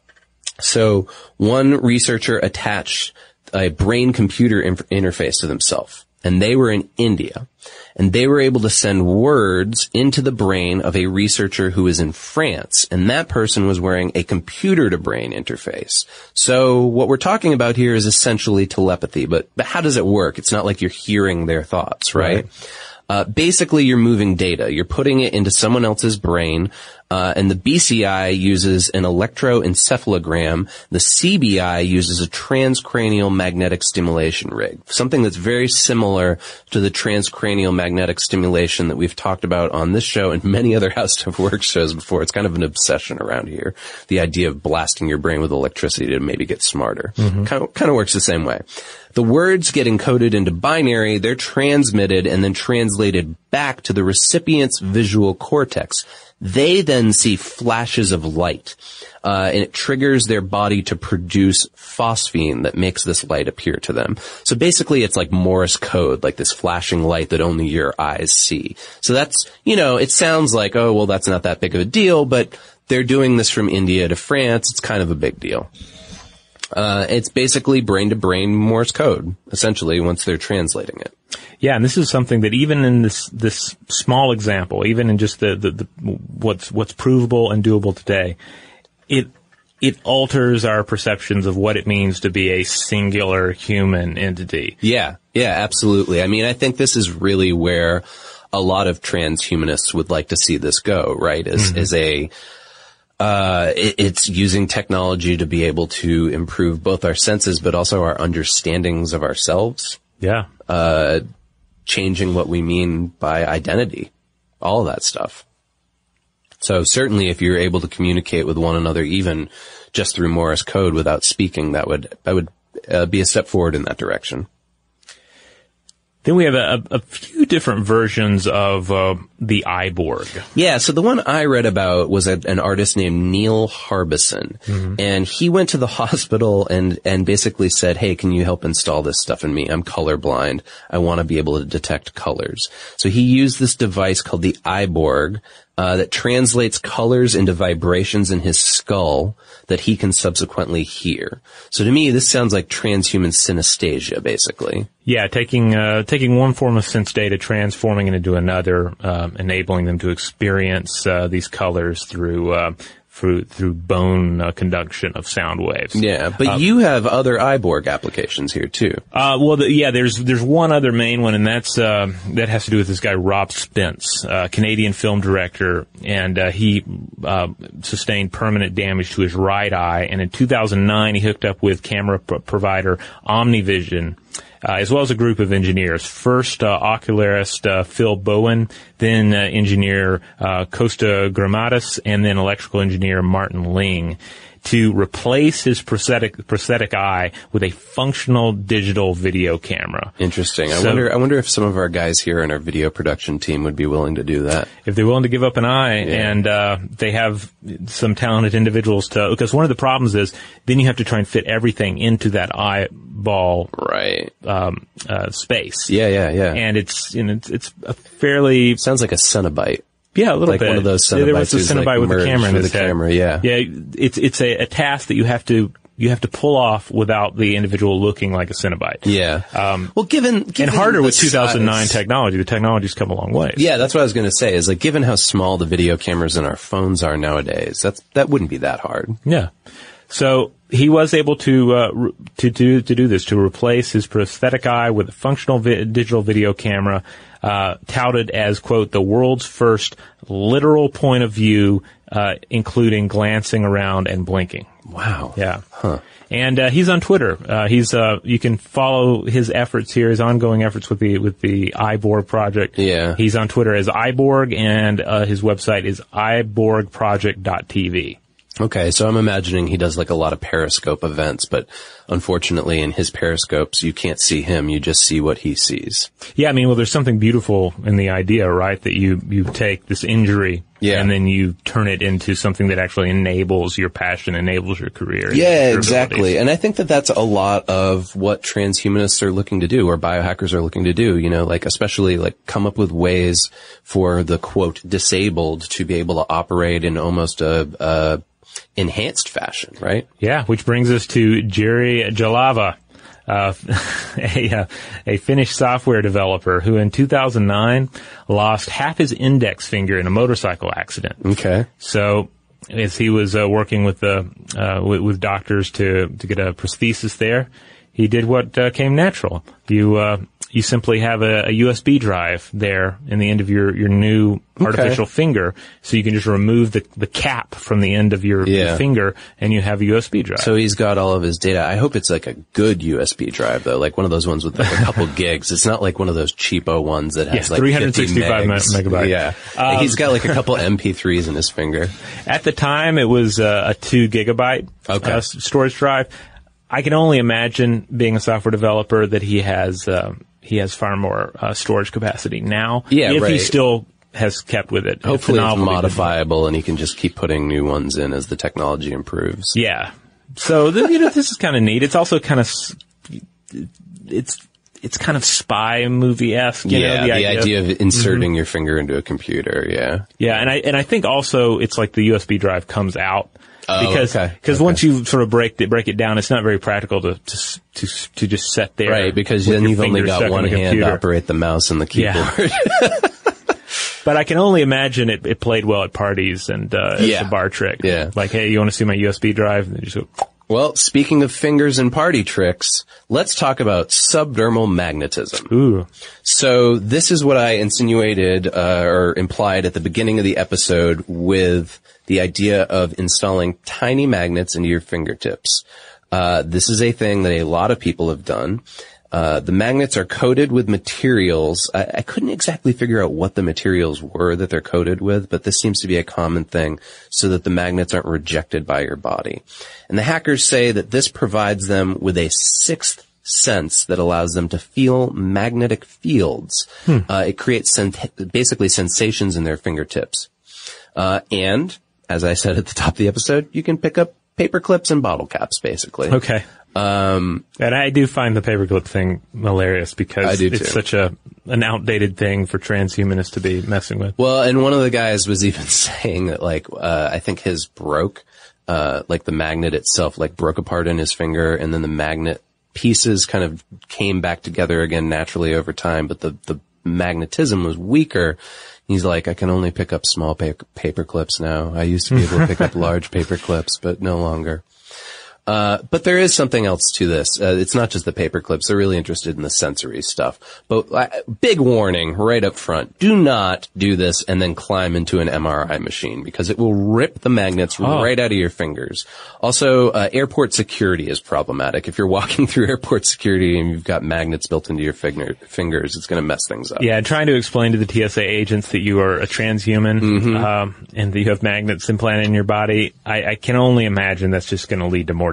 so one researcher attached a brain-computer inf- interface to themselves. And they were in India, and they were able to send words into the brain of a researcher who was in France, and that person was wearing a computer-to-brain interface. So what we're talking about here is essentially telepathy, but, but how does it work? It's not like you're hearing their thoughts, right? Right. Uh, basically, you're moving data. You're putting it into someone else's brain, uh, and the B C I uses an electroencephalogram. The C B I uses a transcranial magnetic stimulation rig, something that's very similar to the transcranial magnetic stimulation that we've talked about on this show and many other HowStuffWorks shows before. It's kind of an obsession around here, the idea of blasting your brain with electricity to maybe get smarter. Mm-hmm. Kind of, kind of works the same way. The words get encoded into binary, they're transmitted and then translated back to the recipient's visual cortex. They then see flashes of light, uh, and it triggers their body to produce phosphine that makes this light appear to them. So basically it's like Morse code, like this flashing light that only your eyes see. So that's, you know, it sounds like, oh, well, that's not that big of a deal, but they're doing this from India to France. It's kind of a big deal. Uh, it's basically brain-to-brain Morse code, essentially, once they're translating it. Yeah, and this is something that even in this this small example, even in just the, the, the what's what's provable and doable today, it it alters our perceptions of what it means to be a singular human entity. Yeah, yeah, absolutely. I mean, I think this is really where a lot of transhumanists would like to see this go, right? As mm-hmm. as a Uh, it, it's using technology to be able to improve both our senses, but also our understandings of ourselves. Yeah. Uh, changing what we mean by identity, all that stuff. So certainly if you're able to communicate with one another, even just through Morse code without speaking, that would, that would uh, be a step forward in that direction. Then we have a, a few different versions of uh, the iBorg. Yeah, so the one I read about was a, an artist named Neil Harbison. Mm-hmm. And he went to the hospital and, and basically said, hey, can you help install this stuff in me? I'm colorblind. I want to be able to detect colors. So he used this device called the iBorg uh, that translates colors into vibrations in his skull that he can subsequently hear. So to me, this sounds like transhuman synesthesia, basically. Yeah, taking uh, taking one form of sense data, transforming it into another, um, enabling them to experience uh, these colors through uh, through through bone uh, conduction of sound waves. Yeah, but um, you have other iBorg applications here too. Uh, well, the, yeah, there's there's one other main one, and that's uh, that has to do with this guy Rob Spence, uh, Canadian film director, and uh, he uh, sustained permanent damage to his right eye. And in two thousand nine, he hooked up with camera pro- provider OmniVision. Uh, as well as a group of engineers. First, uh, ocularist uh, Phil Bowen, then uh, engineer uh, Costa Gramatis, and then electrical engineer Martin Ling to replace his prosthetic prosthetic eye with a functional digital video camera. Interesting. So, I wonder I wonder if some of our guys here in our video production team would be willing to do that. If they're willing to give up an eye, yeah. and uh they have some talented individuals to, because one of the problems is then you have to try and fit everything into that eyeball right um uh space. Yeah, yeah, yeah. And it's you know it's, it's a fairly it sounds like a Cenobite. Yeah, a little like bit. Like one of those Cenobites. There was a Cenobite like with a camera in his head. Camera, yeah. Yeah, it's, it's a, a task that you have to, you have to pull off without the individual looking like a Cenobite. Yeah. Um, well, given, given. And harder with two thousand nine size. technology. The technology's come a long way. Yeah, that's what I was gonna say, is like, given how small the video cameras in our phones are nowadays, that's, that wouldn't be that hard. Yeah. So, he was able to, uh, re- to do, to do this, to replace his prosthetic eye with a functional vi- digital video camera, uh, touted as, quote, the world's first literal point of view, uh, including glancing around and blinking. Wow. Yeah. Huh. And, uh, he's on Twitter. Uh, he's, uh, you can follow his efforts here, his ongoing efforts with the, with the iBorg project. Yeah. He's on Twitter as iBorg, and, uh, his website is i borg project dot t v. Okay, so I'm imagining he does like a lot of Periscope events, but unfortunately in his Periscopes, you can't see him, you just see what he sees. Yeah, I mean, well, there's something beautiful in the idea, right? That you, you take this injury, yeah. and then you turn it into something that actually enables your passion, enables your career. Yeah, your exactly. And I think that that's a lot of what transhumanists are looking to do, or biohackers are looking to do, you know, like especially like come up with ways for the quote disabled to be able to operate in almost a, a enhanced fashion, right? Yeah, which brings us to Jiri Jalava, uh, a, a Finnish software developer who in two thousand nine lost half his index finger in a motorcycle accident. Okay. So, as he was uh, working with the uh, with, with doctors to to get a prosthesis there, he did what uh, came natural. You uh, you simply have a, a U S B drive there in the end of your, your new artificial okay. finger, so you can just remove the, the cap from the end of your, yeah. your finger, and you have a U S B drive. So he's got all of his data. I hope it's like a good U S B drive, though, like one of those ones with like a couple gigs. It's not like one of those cheapo ones that has yeah, like three sixty-five megabytes. Yeah, um, he's got like a couple M P threes in his finger. At the time, it was uh, a two gigabyte okay. uh, storage drive. I can only imagine, being a software developer, that he has uh, he has far more uh, storage capacity now. Yeah, if right. he still has kept with it. Hopefully it's, it's modifiable, and he can just keep putting new ones in as the technology improves. Yeah. So the, you know, this is kind of neat. It's also kind of it's it's kind of spy movie-esque. You yeah, know, the, the idea, idea of, of inserting mm-hmm. your finger into a computer. Yeah. Yeah, and I and I think also it's like the U S B drive comes out. Oh, because okay. cause okay. once you sort of break it break it down, it's not very practical to to to, to just set there. Right, because then you've only got one hand to operate the mouse and the keyboard. Yeah. But I can only imagine it, it played well at parties and uh yeah. it's a bar trick. Yeah. Like, hey, you want to see my U S B drive? And just go. Well, speaking of fingers and party tricks, let's talk about subdermal magnetism. Ooh. So this is what I insinuated uh, or implied at the beginning of the episode with the idea of installing tiny magnets into your fingertips. Uh, this is a thing that a lot of people have done. Uh, the magnets are coated with materials. I, I couldn't exactly figure out what the materials were that they're coated with, but this seems to be a common thing so that the magnets aren't rejected by your body. And the hackers say that this provides them with a sixth sense that allows them to feel magnetic fields. Hmm. Uh, it creates sen- basically sensations in their fingertips. Uh, and... as I said at the top of the episode, you can pick up paper clips and bottle caps, basically. Okay. Um, and I do find the paperclip thing hilarious because it's too. such a an outdated thing for transhumanists to be messing with. Well, and one of the guys was even saying that, like, uh, I think his broke, uh, like the magnet itself, like broke apart in his finger, and then the magnet pieces kind of came back together again naturally over time, but the, the magnetism was weaker. He's like, I can only pick up small paper, paper clips now. I used to be able to pick up large paper clips, but no longer. Uh, but there is something else to this. Uh, it's not just the paper clips. They're really interested in the sensory stuff. But uh, big warning right up front. Do not do this and then climb into an M R I machine because it will rip the magnets oh. right out of your fingers. Also, uh, airport security is problematic. If you're walking through airport security and you've got magnets built into your finger, fingers, it's going to mess things up. Yeah, trying to explain to the T S A agents that you are a transhuman mm-hmm. um, and that you have magnets implanted in your body, I, I can only imagine that's just going to lead to more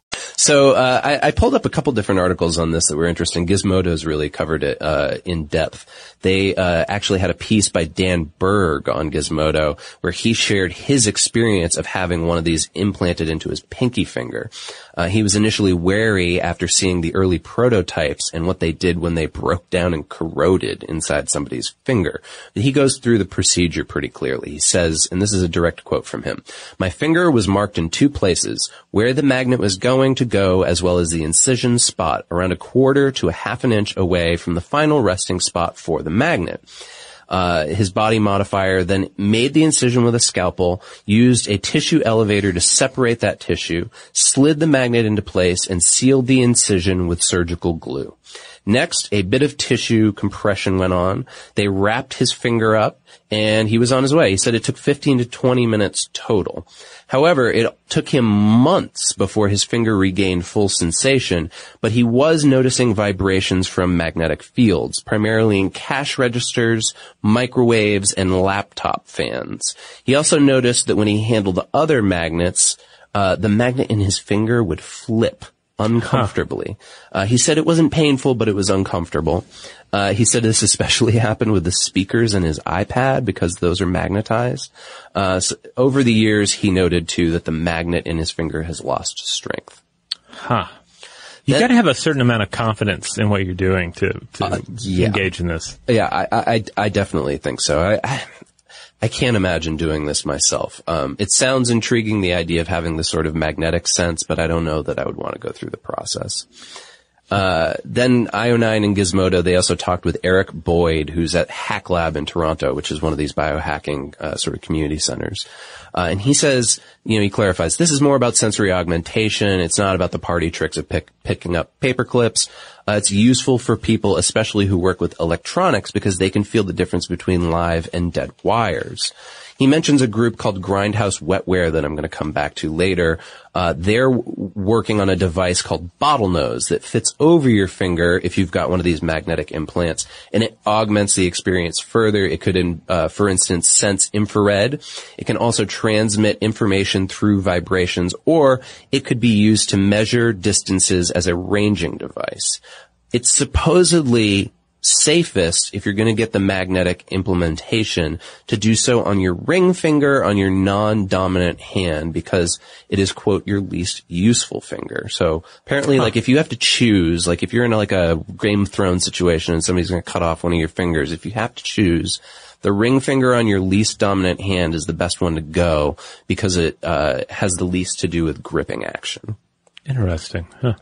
So uh, I, I pulled up a couple different articles on this that were interesting. Gizmodo's really covered it uh, in depth. They uh, actually had a piece by Dan Berg on Gizmodo where he shared his experience of having one of these implanted into his pinky finger. Uh, he was initially wary after seeing the early prototypes and what they did when they broke down and corroded inside somebody's finger. He goes through the procedure pretty clearly. He says, and this is a direct quote from him, "My finger was marked in two places, where the magnet was going to go as well as the incision spot, around a quarter to a half an inch away from the final resting spot for the magnet. Uh, his body modifier then made the incision with a scalpel, used a tissue elevator to separate that tissue, slid the magnet into place, and sealed the incision with surgical glue. Next, a bit of tissue compression went on. They wrapped his finger up, and he was on his way." He said it took fifteen to twenty minutes total. However, it took him months before his finger regained full sensation, but he was noticing vibrations from magnetic fields, primarily in cash registers, microwaves, and laptop fans. He also noticed that when he handled other magnets, uh, the magnet in his finger would flip uncomfortably. Huh. Uh, he said it wasn't painful, but it was uncomfortable. Uh, he said this especially happened with the speakers and his iPad because those are magnetized. Uh, so over the years, he noted, too, that the magnet in his finger has lost strength. Huh. You got to have a certain amount of confidence in what you're doing to, to uh, yeah. engage in this. Yeah, I, I, I definitely think so. I, I I can't imagine doing this myself. Um, it sounds intriguing, the idea of having this sort of magnetic sense, but I don't know that I would want to go through the process. Uh, then io nine and Gizmodo, they also talked with Eric Boyd, who's at Hack Lab in Toronto, which is one of these biohacking, uh, sort of community centers. Uh, and he says, you know, he clarifies, this is more about sensory augmentation. It's not about the party tricks of pick, picking up paper clips. Uh, it's useful for people, especially who work with electronics, because they can feel the difference between live and dead wires. He mentions a group called Grindhouse Wetware that I'm going to come back to later. Uh, they're working on a device called Bottlenose that fits over your finger if you've got one of these magnetic implants, and it augments the experience further. It could, in, uh, for instance, sense infrared. It can also transmit information through vibrations, or it could be used to measure distances as a ranging device. It's supposedly safest, if you're going to get the magnetic implementation, to do so on your ring finger, on your non-dominant hand, because it is, quote, your least useful finger. So apparently, huh. like, if you have to choose, like, if you're in, like, a Game of Thrones situation and somebody's going to cut off one of your fingers, if you have to choose, the ring finger on your least dominant hand is the best one to go, because it uh has the least to do with gripping action. Interesting. Huh.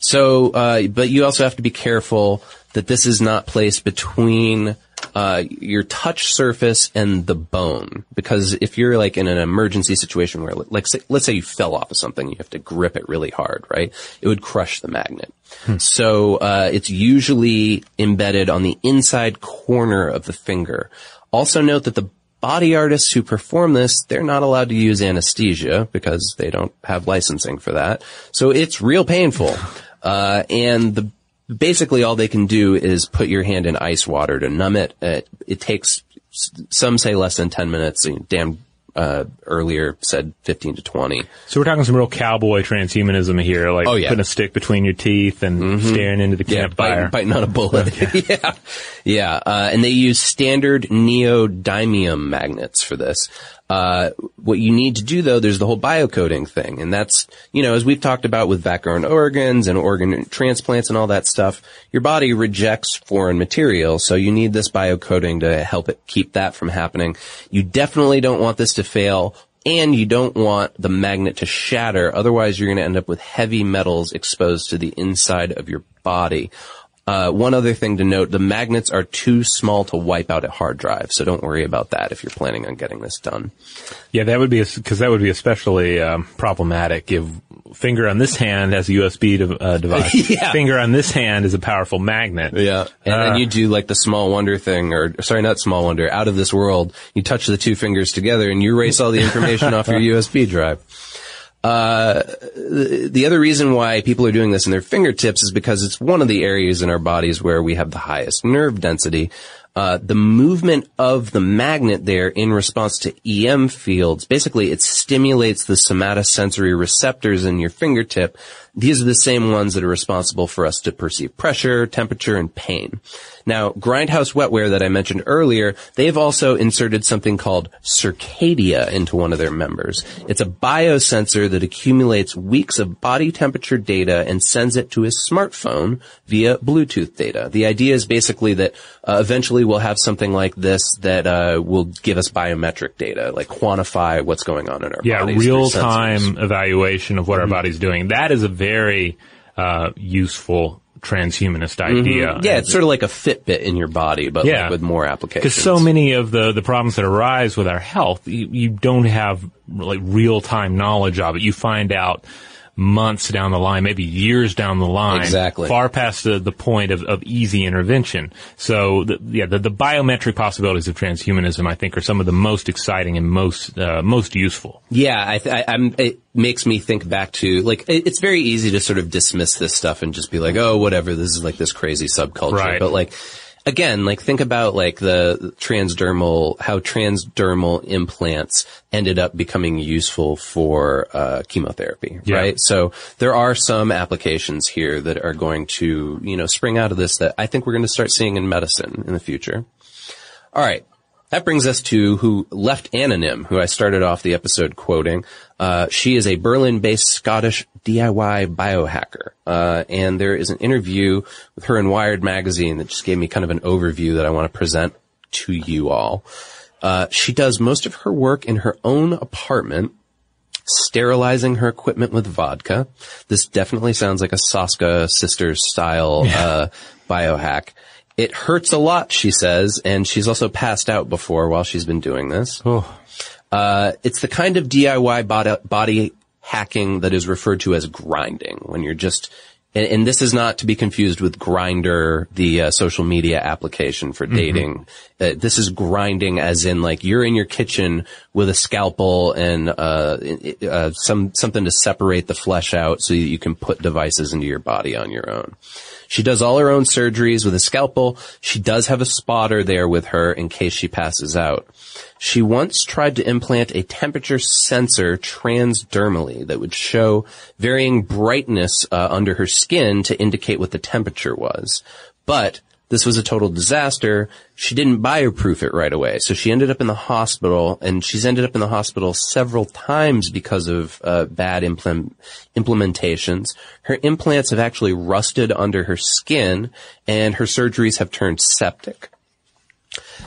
So, uh, but you also have to be careful that this is not placed between uh your touch surface and the bone, because if you're like in an emergency situation where, like, say, let's say you fell off of something, you have to grip it really hard, right? It would crush the magnet. Hmm. So uh it's usually embedded on the inside corner of the finger. Also note that the body artists who perform this, they're not allowed to use anesthesia because they don't have licensing for that. So it's real painful. Uh and the basically, all they can do is put your hand in ice water to numb it. It, it takes, some say less than ten minutes. Dan uh, earlier said fifteen to twenty. So we're talking some real cowboy transhumanism here, like oh, yeah. putting a stick between your teeth and mm-hmm. staring into the campfire. Yeah, biting, biting on a bullet. Okay. yeah. Yeah. Uh, and they use standard neodymium magnets for this. Uh, what you need to do, though, there's the whole biocoding thing. And that's, you know, as we've talked about with vacuum organs and organ transplants and all that stuff, your body rejects foreign material. So you need this biocoding to help it keep that from happening. You definitely don't want this to fail, and you don't want the magnet to shatter. Otherwise, you're going to end up with heavy metals exposed to the inside of your body. Uh, one other thing to note, the magnets are too small to wipe out a hard drive, so don't worry about that if you're planning on getting this done. Yeah, that would be, because that would be especially um, problematic if finger on this hand has a U S B de- uh, device. yeah. Finger on this hand is a powerful magnet. Yeah, and uh, then you do like the Small Wonder thing, or sorry, not Small Wonder, Out of This World. You touch the two fingers together and you erase all the information off your U S B drive. Uh, the other reason why people are doing this in their fingertips is because it's one of the areas in our bodies where we have the highest nerve density. Uh, the movement of the magnet there in response to E M fields, basically it stimulates the somatosensory receptors in your fingertip. These are the same ones that are responsible for us to perceive pressure, temperature, and pain. Now, Grindhouse Wetware that I mentioned earlier, they've also inserted something called Circadia into one of their members. It's a biosensor that accumulates weeks of body temperature data and sends it to his smartphone via Bluetooth data. The idea is basically that uh, eventually we'll have something like this that uh, will give us biometric data, like quantify what's going on in our yeah, bodies. Yeah, real-time evaluation of what mm-hmm. our body's doing. That is a very uh useful transhumanist idea. Mm-hmm. Yeah, it's sort of like a Fitbit in your body, but yeah. like with more applications. Because so many of the, the problems that arise with our health, you, you don't have like real-time knowledge of it. You find out months down the line, maybe years down the line, exactly. far past the, the point of, of easy intervention. So, the, yeah, the, the biometric possibilities of transhumanism, I think, are some of the most exciting and most uh, most useful. Yeah, I, th- I, I'm, it makes me think back to, like, it, it's very easy to sort of dismiss this stuff and just be like, oh, whatever, this is like this crazy subculture. Right. But, like, again, like, think about, like, the transdermal, how transdermal implants ended up becoming useful for uh chemotherapy, yeah. right? So there are some applications here that are going to, you know, spring out of this that I think we're going to start seeing in medicine in the future. All right. That brings us to who left Anonym, who I started off the episode quoting. Uh, she is a Berlin-based Scottish D I Y biohacker. Uh, and there is an interview with her in Wired magazine that just gave me kind of an overview that I want to present to you all. Uh, she does most of her work in her own apartment, sterilizing her equipment with vodka. This definitely sounds like a Soska sisters style, yeah. uh, biohack. It hurts a lot, she says, and she's also passed out before while she's been doing this. Oh. Uh, it's the kind of D I Y body, body hacking that is referred to as grinding, when you're just And, and this is not to be confused with Grindr, the uh, social media application for dating. Mm-hmm. Uh, this is grinding as in like you're in your kitchen with a scalpel and uh, uh, some something to separate the flesh out so that you can put devices into your body on your own. She does all her own surgeries with a scalpel. She does have a spotter there with her in case she passes out. She once tried to implant a temperature sensor transdermally that would show varying brightness uh, under her skin to indicate what the temperature was. But this was a total disaster. She didn't bioproof it right away. So she ended up in the hospital, and she's ended up in the hospital several times because of uh, bad implement- implementations. Her implants have actually rusted under her skin, and her surgeries have turned septic.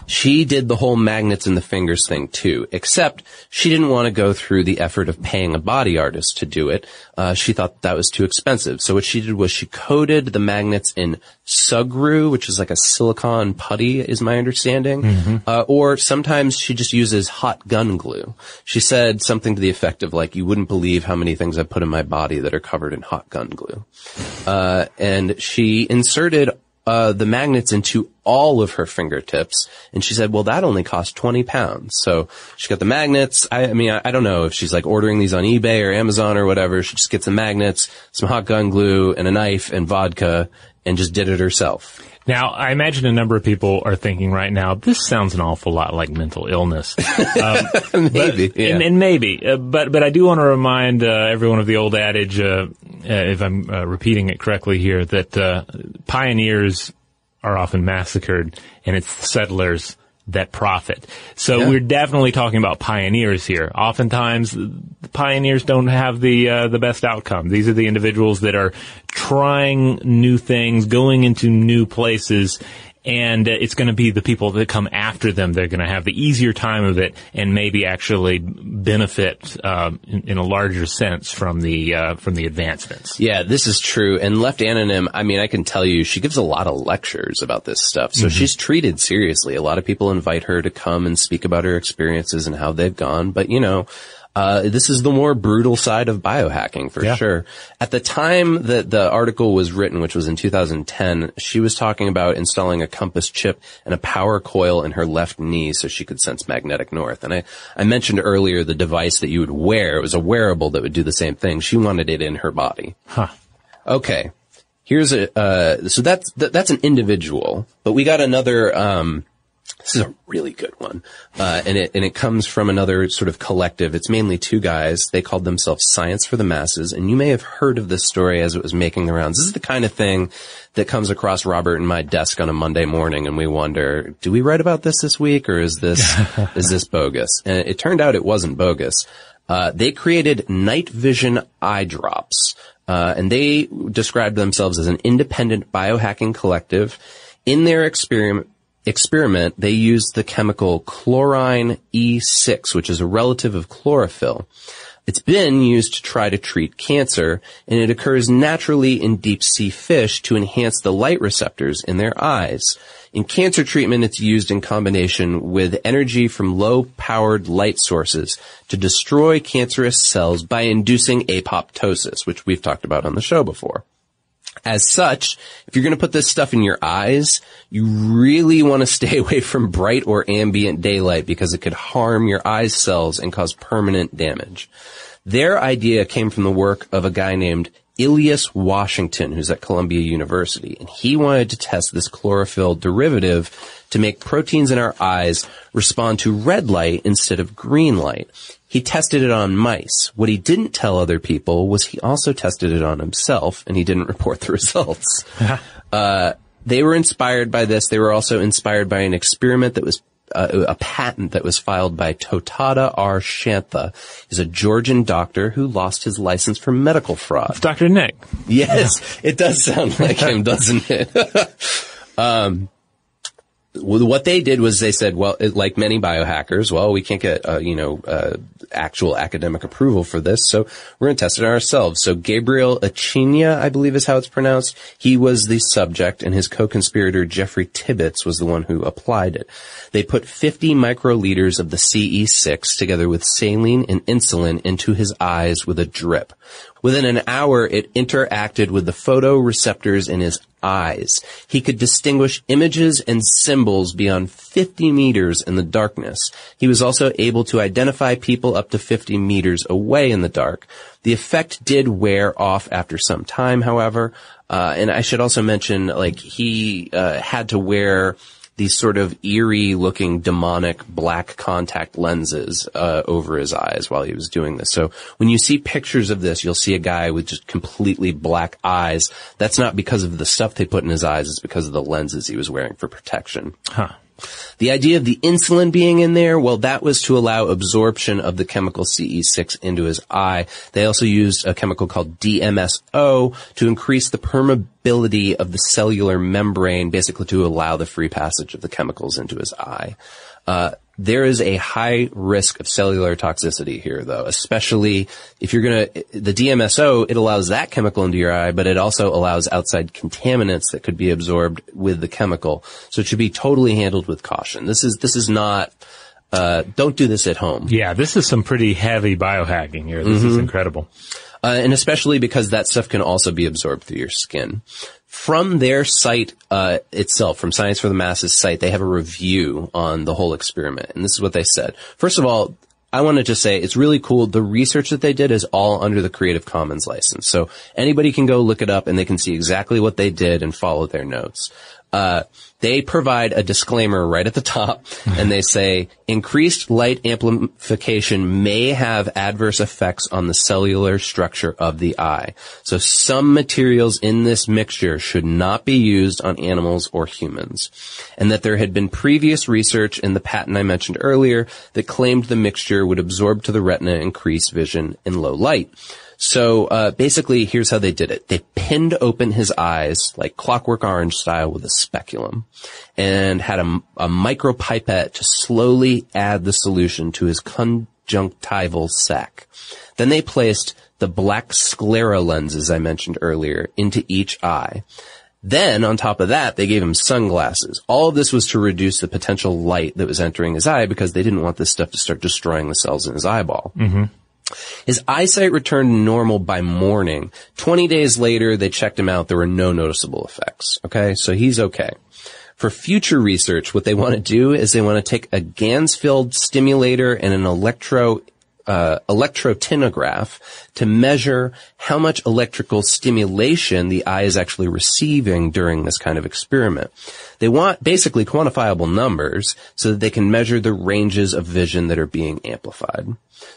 She did the whole magnets in the fingers thing too, except she didn't want to go through the effort of paying a body artist to do it. Uh, she thought that was too expensive. So what she did was she coated the magnets in Sugru, which is like a silicon putty, is my understanding. Mm-hmm. Uh, or sometimes she just uses hot gun glue. She said something to the effect of like, you wouldn't believe how many things I put in my body that are covered in hot gun glue. Uh, and she inserted Uh, the magnets into all of her fingertips. And she said, well, that only cost twenty pounds. So she got the magnets. I, I mean, I, I don't know if she's like ordering these on eBay or Amazon or whatever. She just gets the magnets, some hot gun glue and a knife and vodka and just did it herself. Now, I imagine a number of people are thinking right now, this sounds an awful lot like mental illness. Um, maybe. But, yeah. and, and maybe. Uh, but but I do want to remind uh, everyone of the old adage, uh, uh, if I'm uh, repeating it correctly here, that uh, pioneers are often massacred, and it's the settlers that profit. So yeah. We're definitely talking about pioneers here. Oftentimes, the pioneers don't have the uh, the best outcome. These are the individuals that are trying new things, going into new places, and uh, it's going to be the people that come after them. They're going to have the easier time of it and maybe actually benefit uh, in, in a larger sense from the uh, from the advancements. Yeah, this is true. And Left Anonym, I mean, I can tell you, she gives a lot of lectures about this stuff. So mm-hmm. She's treated seriously. A lot of people invite her to come and speak about her experiences and how they've gone. But, you know, Uh, this is the more brutal side of biohacking for yeah. sure. At the time that the article was written, which was in two thousand ten, she was talking about installing a compass chip and a power coil in her left knee so she could sense magnetic north. And I, I mentioned earlier the device that you would wear. It was a wearable that would do the same thing. She wanted it in her body. Huh. Okay. Here's a, uh, so that's, that, that's an individual, but we got another, um, this is a really good one. Uh, and it, and it comes from another sort of collective. It's mainly two guys. They called themselves Science for the Masses. And you may have heard of this story as it was making the rounds. This is the kind of thing that comes across Robert and my desk on a Monday morning. And we wonder, do we write about this this week or is this, is this bogus? And it turned out it wasn't bogus. Uh, they created night vision eye drops. Uh, and they described themselves as an independent biohacking collective. In their experiment, experiment, they used the chemical chlorine E six, which is a relative of chlorophyll. It's been used to try to treat cancer, and it occurs naturally in deep-sea fish to enhance the light receptors in their eyes. In cancer treatment, it's used in combination with energy from low-powered light sources to destroy cancerous cells by inducing apoptosis, which we've talked about on the show before. As such, if you're going to put this stuff in your eyes, you really want to stay away from bright or ambient daylight because it could harm your eye cells and cause permanent damage. Their idea came from the work of a guy named Ilias Washington, who's at Columbia University, and he wanted to test this chlorophyll derivative to make proteins in our eyes respond to red light instead of green light. He tested it on mice. What he didn't tell other people was he also tested it on himself, and he didn't report the results. uh, they were inspired by this. They were also inspired by an experiment that was uh, a patent that was filed by Totada R. Shantha. He's a Georgian doctor who lost his license for medical fraud. It's Doctor Nick. Yes, yeah. It does sound like him, doesn't it? um what they did was they said, well, it, like many biohackers, well, we can't get, uh, you know, uh, actual academic approval for this, so we're going to test it ourselves. So Gabriel Achinia, I believe is how it's pronounced, he was the subject, and his co-conspirator Jeffrey Tibbetts was the one who applied it. They put fifty microliters of the C E six together with saline and insulin into his eyes with a drip. Within an hour, it interacted with the photoreceptors in his eyes. He could distinguish images and symbols beyond fifty meters in the darkness. He was also able to identify people up to fifty meters away in the dark. The effect did wear off after some time, however. Uh, and I should also mention, like, he uh, had to wear these sort of eerie-looking demonic black contact lenses uh over his eyes while he was doing this. So when you see pictures of this, you'll see a guy with just completely black eyes. That's not because of the stuff they put in his eyes. It's because of the lenses he was wearing for protection. Huh. The idea of the insulin being in there, well, that was to allow absorption of the chemical C E six into his eye. They also used a chemical called D M S O to increase the permeability of the cellular membrane, basically to allow the free passage of the chemicals into his eye. Uh, there is a high risk of cellular toxicity here, though, especially if you're going to, the D M S O, it allows that chemical into your eye, but it also allows outside contaminants that could be absorbed with the chemical. So it should be totally handled with caution. This is, this is not, uh, don't do this at home. Yeah, this is some pretty heavy biohacking here. This mm-hmm. is incredible. Uh, and especially because that stuff can also be absorbed through your skin. From their site uh itself, from Science for the Masses site, they have a review on the whole experiment. And this is what they said. First of all, I want to just say it's really cool. The research that they did is all under the Creative Commons license. So anybody can go look it up and they can see exactly what they did and follow their notes. Uh, they provide a disclaimer right at the top, and they say, increased light amplification may have adverse effects on the cellular structure of the eye. So some materials in this mixture should not be used on animals or humans, and that there had been previous research in the patent I mentioned earlier that claimed the mixture would absorb to the retina, increase vision in low light. So uh basically, here's how they did it. They pinned open his eyes, like Clockwork Orange style, with a speculum, and had a, a micropipette to slowly add the solution to his conjunctival sac. Then they placed the black sclera lenses I mentioned earlier into each eye. Then, on top of that, they gave him sunglasses. All of this was to reduce the potential light that was entering his eye because they didn't want this stuff to start destroying the cells in his eyeball. Mm-hmm. His eyesight returned to normal by morning. twenty days later, they checked him out. There were no noticeable effects. Okay, so he's okay. For future research, what they want to do is they want to take a Gansfield stimulator and an electro uh electrotinograph to measure how much electrical stimulation the eye is actually receiving during this kind of experiment. They want basically quantifiable numbers so that they can measure the ranges of vision that are being amplified.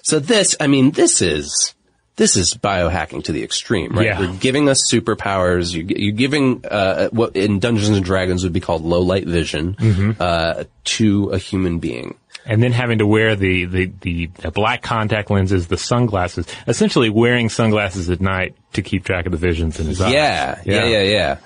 So this, I mean, this is this is biohacking to the extreme, right? Yeah. You're giving us superpowers. You're, you're giving uh what in Dungeons and Dragons would be called low light vision mm-hmm. uh to a human being. And then having to wear the, the, the, the black contact lenses, the sunglasses, essentially wearing sunglasses at night to keep track of the visions in his eyes. Yeah, yeah, yeah, yeah.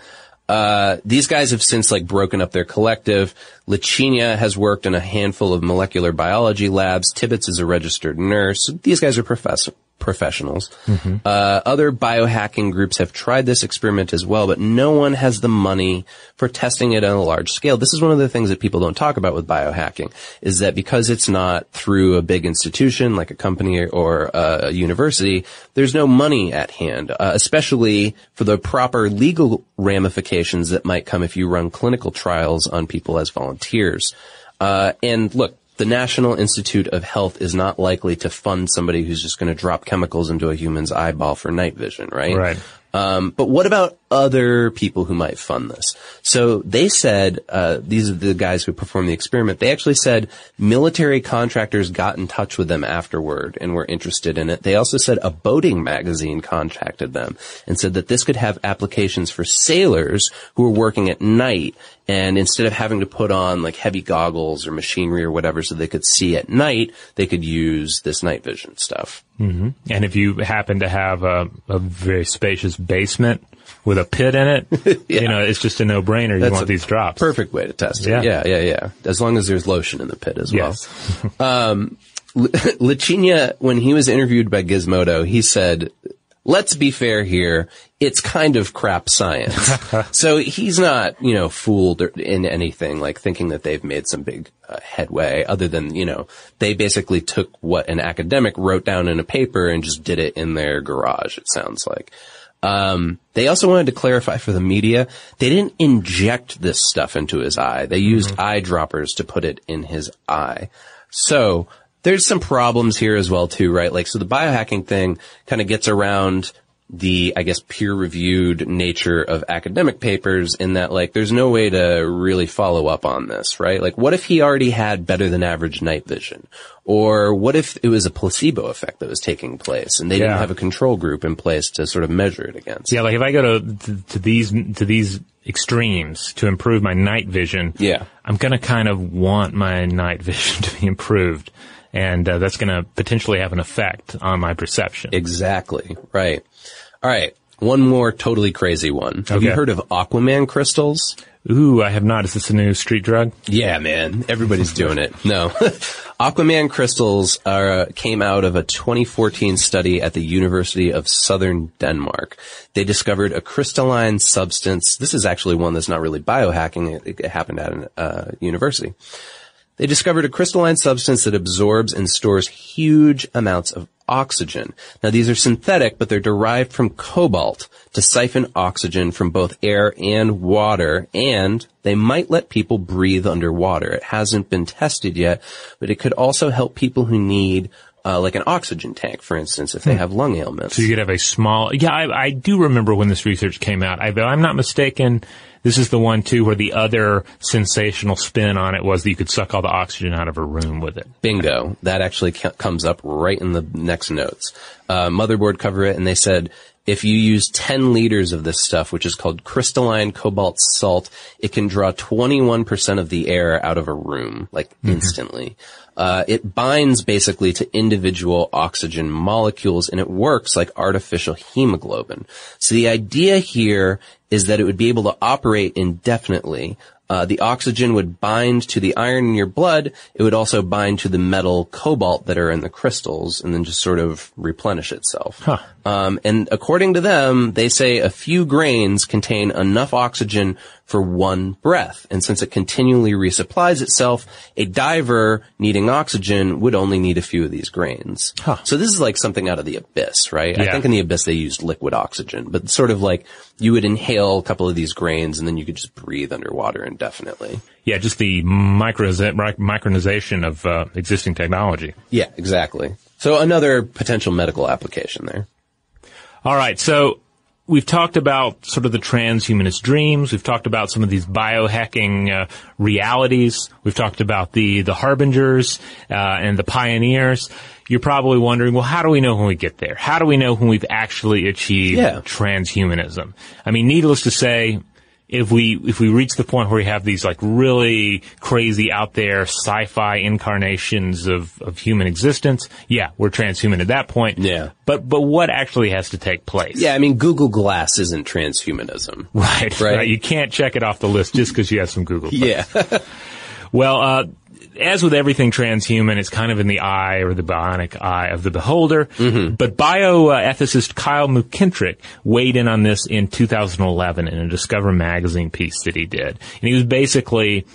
Uh, these guys have since, like, broken up their collective. Lachinia has worked in a handful of molecular biology labs. Tibbetts is a registered nurse. These guys are professor. professionals. Mm-hmm. Uh, other biohacking groups have tried this experiment as well, but no one has the money for testing it on a large scale. This is one of the things that people don't talk about with biohacking, is that because it's not through a big institution like a company or a university, there's no money at hand, uh, especially for the proper legal ramifications that might come if you run clinical trials on people as volunteers. Uh, and look, the National Institute of Health is not likely to fund somebody who's just going to drop chemicals into a human's eyeball for night vision, right? Right. Um, but what about other people who might fund this? So they said, uh, these are the guys who performed the experiment. They actually said military contractors got in touch with them afterward and were interested in it. They also said a boating magazine contacted them and said that this could have applications for sailors who are working at night. And instead of having to put on, like, heavy goggles or machinery or whatever so they could see at night, they could use this night vision stuff. Mm-hmm. And if you happen to have a, a very spacious basement, with a pit in it, yeah. you know, it's just a no-brainer. You That's want these drops. Perfect way to test it. Yeah, yeah, yeah. yeah. As long as there's lotion in the pit as well. Yes. um, Licinia, when he was interviewed by Gizmodo, he said, let's be fair here, it's kind of crap science. So he's not, you know, fooled in anything, like thinking that they've made some big uh, headway other than, you know, they basically took what an academic wrote down in a paper and just did it in their garage, it sounds like. Um, they also wanted to clarify for the media, they didn't inject this stuff into his eye. They used mm-hmm. eyedroppers to put it in his eye. So there's some problems here as well, too, right? Like, so the biohacking thing kind of gets around the, I guess, peer-reviewed nature of academic papers in that, like, there's no way to really follow up on this, right? Like, what if he already had better than average night vision? Or what if it was a placebo effect that was taking place and they yeah. didn't have a control group in place to sort of measure it against? Yeah, like, if I go to, to, to these, to these extremes to improve my night vision, yeah. I'm gonna kind of want my night vision to be improved. And uh, that's going to potentially have an effect on my perception. Exactly. Right. All right. One more totally crazy one. Have okay. you heard of Aquaman crystals? Ooh, I have not. Is this a new street drug? Yeah, man. Everybody's doing it. No. Aquaman crystals are, uh, came out of a twenty fourteen study at the University of Southern Denmark. They discovered a crystalline substance. This is actually one that's not really biohacking. It, it happened at a uh, university. They discovered a crystalline substance that absorbs and stores huge amounts of oxygen. Now, these are synthetic, but they're derived from cobalt to siphon oxygen from both air and water, and they might let people breathe underwater. It hasn't been tested yet, but it could also help people who need Uh, like an oxygen tank, for instance, if they have lung ailments. So you could have a small... Yeah, I, I do remember when this research came out. I, I'm not mistaken, this is the one, too, where the other sensational spin on it was that you could suck all the oxygen out of a room with it. Bingo. That actually ca- comes up right in the next notes. Uh, Motherboard cover it, and they said, if you use ten liters of this stuff, which is called crystalline cobalt salt, it can draw twenty-one percent of the air out of a room, like mm-hmm. instantly. Uh, it binds basically to individual oxygen molecules, and it works like artificial hemoglobin. So the idea here is that it would be able to operate indefinitely. Uh, the oxygen would bind to the iron in your blood. It would also bind to the metal cobalt that are in the crystals and then just sort of replenish itself. Huh. Um, and according to them, they say a few grains contain enough oxygen for one breath. And since it continually resupplies itself, a diver needing oxygen would only need a few of these grains. Huh. So this is like something out of the abyss, right? Yeah. I think in the abyss they used liquid oxygen, but sort of like you would inhale a couple of these grains and then you could just breathe underwater indefinitely. Yeah, just the micronization of uh, existing technology. Yeah, exactly. So another potential medical application there. All right, so we've talked about sort of the transhumanist dreams. We've talked about some of these biohacking uh, realities. We've talked about the the harbingers uh, and the pioneers. You're probably wondering, well, how do we know when we get there? How do we know when we've actually achieved yeah. transhumanism? I mean, needless to say, if we if we reach the point where we have these like really crazy out there sci-fi incarnations of of human existence, yeah, we're transhuman at that point. Yeah. But but what actually has to take place? Yeah, I mean, Google Glass isn't transhumanism. Right. Right. right. You can't check it off the list just because you have some Google Glass. Yeah. Well, uh as with everything transhuman, it's kind of in the eye or the bionic eye of the beholder. Mm-hmm. But bioethicist uh, Kyle McKintrick weighed in on this in two thousand eleven in a Discover magazine piece that he did. And he was basically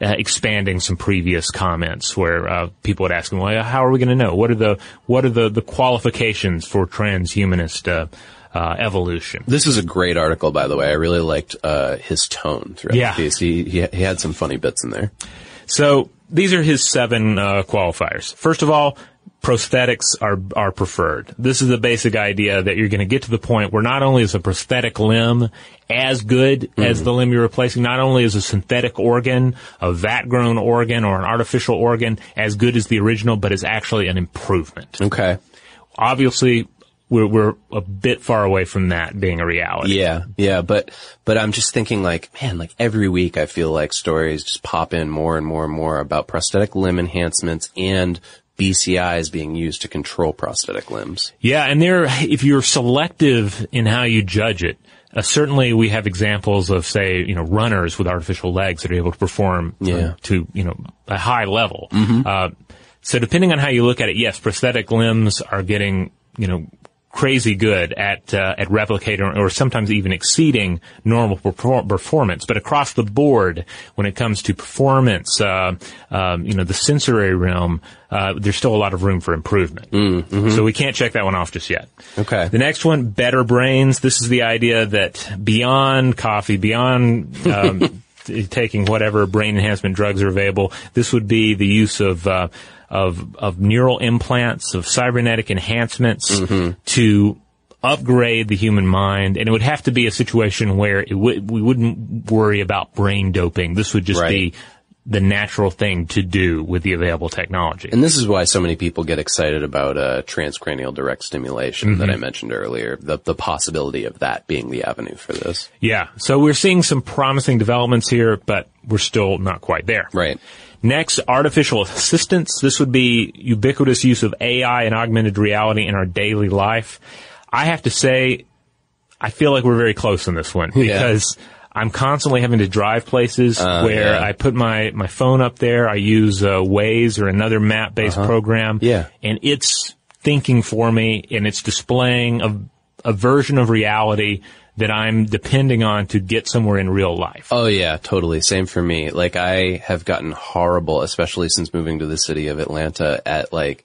uh, expanding some previous comments where uh, people would ask him, well, how are we going to know? What are the what are the, the qualifications for transhumanist uh Uh, evolution. This is a great article, by the way. I really liked uh, his tone throughout yeah. the piece. He, he he had some funny bits in there. So these are his seven uh, qualifiers. First of all, prosthetics are are preferred. This is the basic idea that you're going to get to the point where not only is a prosthetic limb as good mm. as the limb you're replacing, not only is a synthetic organ, a vat-grown organ, or an artificial organ as good as the original, but is actually an improvement. Okay. Obviously, We're, we're a bit far away from that being a reality. Yeah, yeah, but, but I'm just thinking like, man, like every week I feel like stories just pop in more and more and more about prosthetic limb enhancements and B C Is being used to control prosthetic limbs. Yeah, and there, if you're selective in how you judge it, Uh, certainly we have examples of, say, you know, runners with artificial legs that are able to perform yeah. uh, to, you know, a high level. Mm-hmm. Uh, so depending on how you look at it, yes, prosthetic limbs are getting, you know, crazy good at, uh, at replicating or sometimes even exceeding normal perform- performance. But across the board, when it comes to performance, uh, um, you know, the sensory realm, uh, there's still a lot of room for improvement. Mm-hmm. So we can't check that one off just yet. Okay. The next one, better brains. This is the idea that beyond coffee, beyond, um, t- taking whatever brain enhancement drugs are available, this would be the use of, uh, Of, of neural implants, of cybernetic enhancements mm-hmm. to upgrade the human mind. And it would have to be a situation where it w- we wouldn't worry about brain doping. This would just right. be the natural thing to do with the available technology. And this is why so many people get excited about uh, transcranial direct stimulation mm-hmm. that I mentioned earlier, the, the possibility of that being the avenue for this. Yeah. So we're seeing some promising developments here, but we're still not quite there. Right. Next, artificial assistance. This would be ubiquitous use of A I and augmented reality in our daily life. I have to say, I feel like we're very close on this one because yeah. I'm constantly having to drive places uh, where yeah. I put my, my phone up there. I use uh, Waze or another map-based uh-huh. program. Yeah. And it's thinking for me, and it's displaying a, a version of reality that I'm depending on to get somewhere in real life. Oh, yeah, totally. Same for me. Like, I have gotten horrible, especially since moving to the city of Atlanta, at, like,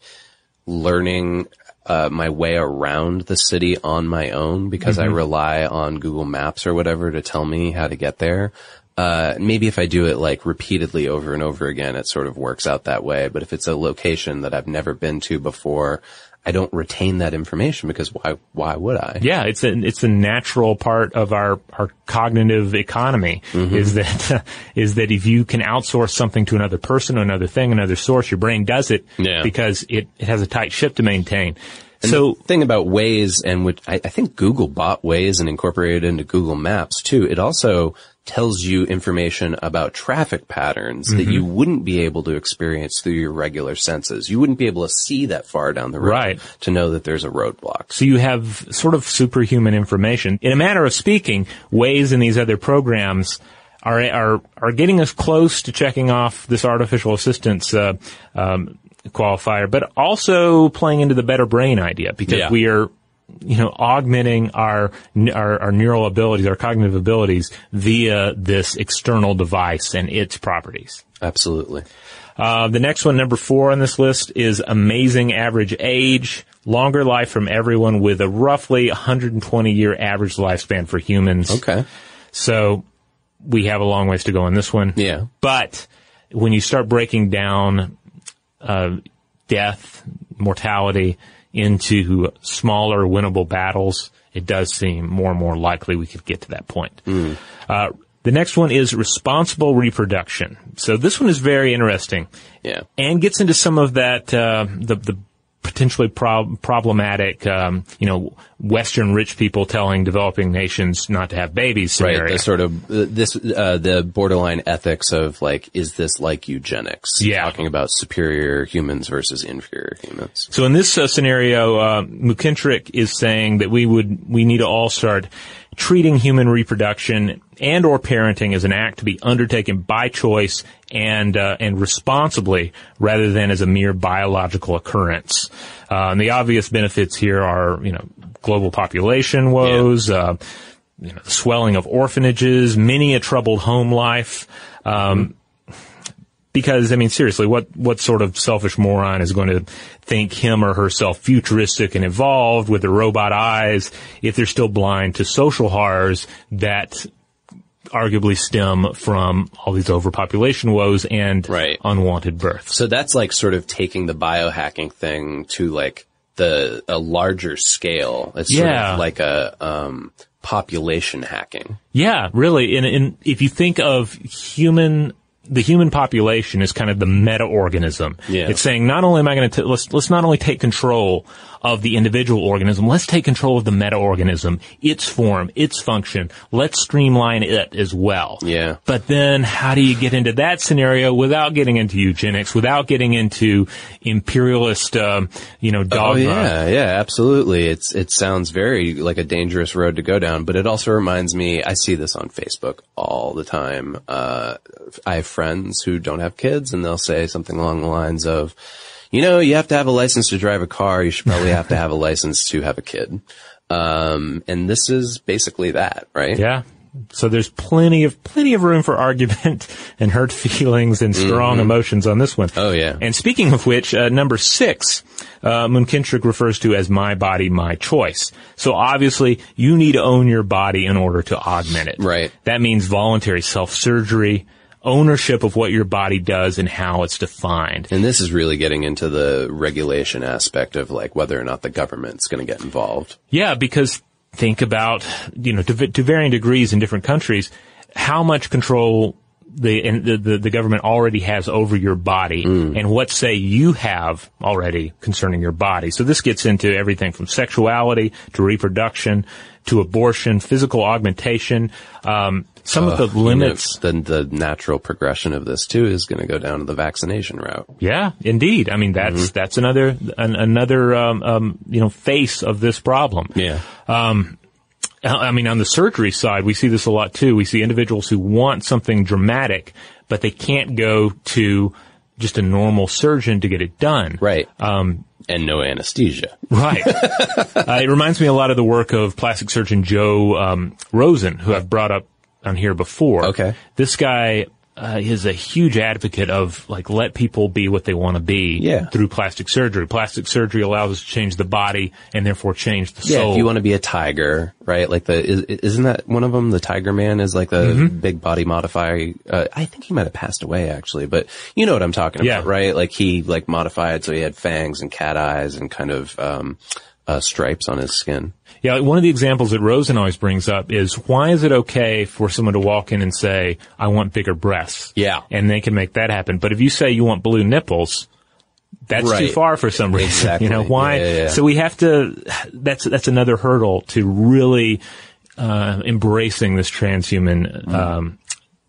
learning uh my way around the city on my own because mm-hmm. I rely on Google Maps or whatever to tell me how to get there. Uh maybe if I do it, like, repeatedly over and over again, it sort of works out that way. But if it's a location that I've never been to before, I don't retain that information because why? Why would I? Yeah, it's a it's a natural part of our our cognitive economy mm-hmm. is that is that if you can outsource something to another person, another thing, another source, your brain does it yeah. because it, it has a tight ship to maintain. And so the thing about Waze, and which I, I think Google bought Waze and incorporated it into Google Maps too. It also tells you information about traffic patterns mm-hmm. that you wouldn't be able to experience through your regular senses. You wouldn't be able to see that far down the road right. to know that there's a roadblock. So you have sort of superhuman information. In a manner of speaking, Waze and these other programs are are are getting us close to checking off this artificial assistance uh, um, qualifier, but also playing into the better brain idea because yeah. we are, you know, augmenting our, our our neural abilities, our cognitive abilities via this external device and its properties. Absolutely. Uh, the next one, number four on this list, is amazing average age, longer life from everyone with a roughly one hundred twenty year average lifespan for humans. Okay. So we have a long ways to go on this one. Yeah. But when you start breaking down uh death, mortality, into smaller, winnable battles, it does seem more and more likely we could get to that point. Mm. Uh, the next one is responsible reproduction. So this one is very interesting. Yeah. And gets into some of that, uh, the, the potentially prob- problematic, um, you know, Western rich people telling developing nations not to have babies scenario. Right. The sort of, this, uh, the borderline ethics of, like, is this like eugenics? Yeah. Talking about superior humans versus inferior humans. So in this uh, scenario, uh, Mukentrick is saying that we would, we need to all start treating human reproduction and or parenting as an act to be undertaken by choice and uh, and responsibly rather than as a mere biological occurrence. Uh, and the obvious benefits here are, you know, global population woes, yeah. uh, you know, the swelling of orphanages, many a troubled home life. Um, because, I mean, seriously, what what sort of selfish moron is going to think him or herself futuristic and evolved with their robot eyes if they're still blind to social horrors that arguably stem from all these overpopulation woes and right. unwanted births? So that's like sort of taking the biohacking thing to, like, the a larger scale. It's yeah. sort of like a um, population hacking. Yeah, really. And, and if you think of human the human population is kind of the meta-organism. Yeah. It's saying, not only am I going to, let's, let's not only take control of the individual organism, let's take control of the meta-organism, its form, its function. Let's streamline it as well. Yeah. But then how do you get into that scenario without getting into eugenics, without getting into imperialist, um, you know, dogma? Oh, yeah, yeah, absolutely. It's, it sounds very like a dangerous road to go down, but it also reminds me, I see this on Facebook all the time. Uh, I have friends who don't have kids, and they'll say something along the lines of, you know, you have to have a license to drive a car. You should probably have to have a license to have a kid. Um, and this is basically that, right? Yeah. So there's plenty of, plenty of room for argument and hurt feelings and strong mm-hmm. emotions on this one. Oh, yeah. And speaking of which, uh, number six, uh, Munkintrick refers to as my body, my choice. So obviously you need to own your body in order to augment it. Right. That means voluntary self-surgery, ownership of what your body does and how it's defined. And this is really getting into the regulation aspect of like whether or not the government's going to get involved. Yeah, because think about, you know, to, to varying degrees in different countries, how much control the, and the, the, the government already has over your body mm. and what, say, you have already concerning your body. So this gets into everything from sexuality to reproduction to abortion, physical augmentation, um, Some uh, of the limits. You know, the, the natural progression of this too is going to go down to the vaccination route. Yeah, indeed. I mean, that's, mm-hmm. that's another, an, another, um, um, you know, face of this problem. Yeah. Um, I mean, on the surgery side, we see this a lot too. We see individuals who want something dramatic, but they can't go to just a normal surgeon to get it done. Right. Um, and no anesthesia. Right. uh, it reminds me a lot of the work of plastic surgeon Joe, um, Rosen, who I've brought up on here before. Okay. This guy uh, is a huge advocate of like let people be what they want to be yeah. through plastic surgery. Plastic surgery allows us to change the body and therefore change the yeah, soul. Yeah, if you want to be a tiger, right? Like the is, isn't that one of them? The Tiger Man is like the mm-hmm. big body modifier. Uh, I think he might have passed away actually, but you know what I'm talking about, yeah. right? Like he like modified so he had fangs and cat eyes and kind of um uh stripes on his skin. Yeah, one of the examples that Rosen always brings up is why is it okay for someone to walk in and say, I want bigger breasts? Yeah. And they can make that happen. But if you say you want blue nipples, that's right. too far for some reason. Exactly. You know, why? Yeah, yeah, yeah. So we have to, that's, that's another hurdle to really, uh, embracing this transhuman, mm-hmm. um,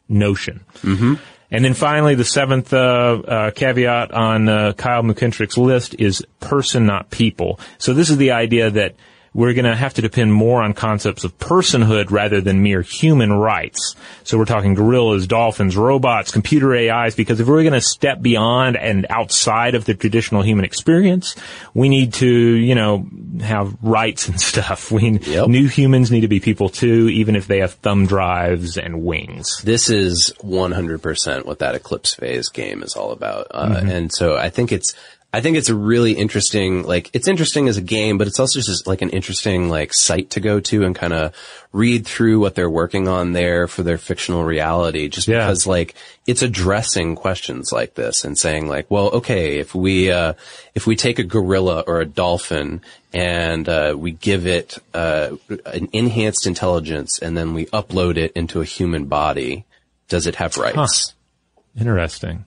notion. Mm-hmm. And then finally, the seventh uh, uh caveat on uh, Kyle McKintrick's list is person, not people. So this is the idea that we're going to have to depend more on concepts of personhood rather than mere human rights. So we're talking gorillas, dolphins, robots, computer A Is, because if we're going to step beyond and outside of the traditional human experience, we need to, you know, have rights and stuff. We yep. New humans need to be people too, even if they have thumb drives and wings. This is one hundred percent what that Eclipse Phase game is all about. Uh, mm-hmm. And so I think it's, I think it's a really interesting, like, it's interesting as a game, but it's also just like an interesting, like, site to go to and kind of read through what they're working on there for their fictional reality, just yeah. because, like, it's addressing questions like this and saying, like, well, okay, if we, uh, if we take a gorilla or a dolphin and, uh, we give it, uh, an enhanced intelligence and then we upload it into a human body, does it have rights? Huh. Interesting.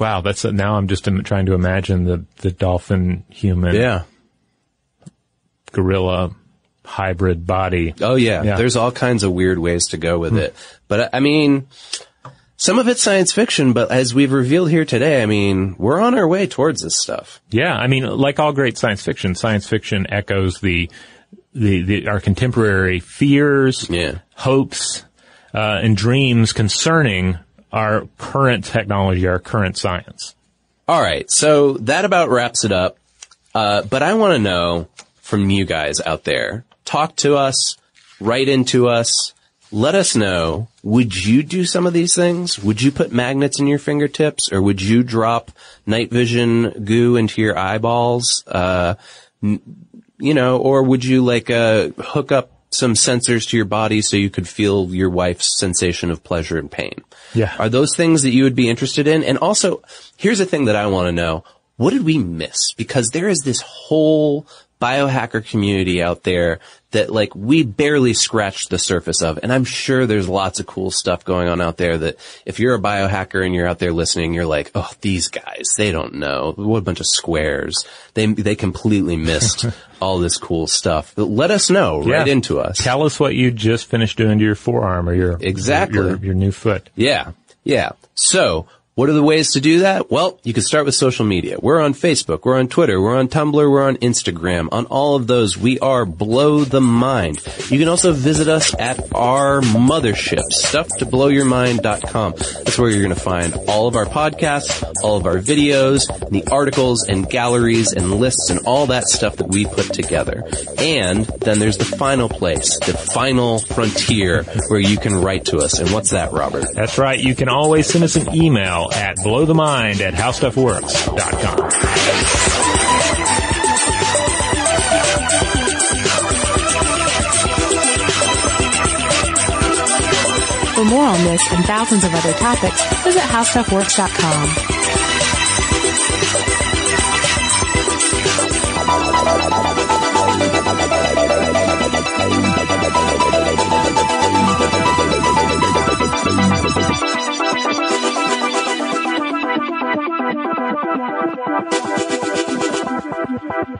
Wow, that's a, now I'm just trying to imagine the, the dolphin human yeah. gorilla hybrid body. Oh yeah. yeah, there's all kinds of weird ways to go with hmm. it. But I mean, some of it's science fiction, but as we've revealed here today, I mean, we're on our way towards this stuff. Yeah, I mean, like all great science fiction, science fiction echoes the the, the our contemporary fears, yeah. hopes, uh, and dreams concerning our current technology, our current science. All right, so that about wraps it up. Uh, but I want to know from you guys out there, talk to us, write into us, let us know, would you do some of these things? Would you put magnets in your fingertips, or would you drop night vision goo into your eyeballs? Uh, you know, or would you like uh, hook up some sensors to your body so you could feel your wife's sensation of pleasure and pain? Yeah. Are those things that you would be interested in? And also, here's the thing that I want to know. what did we miss? Because there is this whole biohacker community out there that, like, we barely scratched the surface of. And I'm sure there's lots of cool stuff going on out there that if you're a biohacker and you're out there listening, you're like, oh, these guys, they don't know. What a bunch of squares. They they completely missed all this cool stuff. But let us know yeah. right into us. Tell us what you just finished doing to your forearm or your, exactly. your, your, your new foot. Yeah. Yeah. So what are the ways to do that? Well, you can start with social media. We're on Facebook, we're on Twitter, we're on Tumblr, we're on Instagram. On all of those, we are Blow the Mind. You can also visit us at our mothership, stuff to blow your mind dot com. That's where you're going to find all of our podcasts, all of our videos, and the articles and galleries and lists and all that stuff that we put together. And then there's the final place, the final frontier, where you can write to us. And what's that, Robert? That's right. You can always send us an email at blow the mind at how stuff works dot com. For more on this and thousands of other topics, visit how stuff works dot com.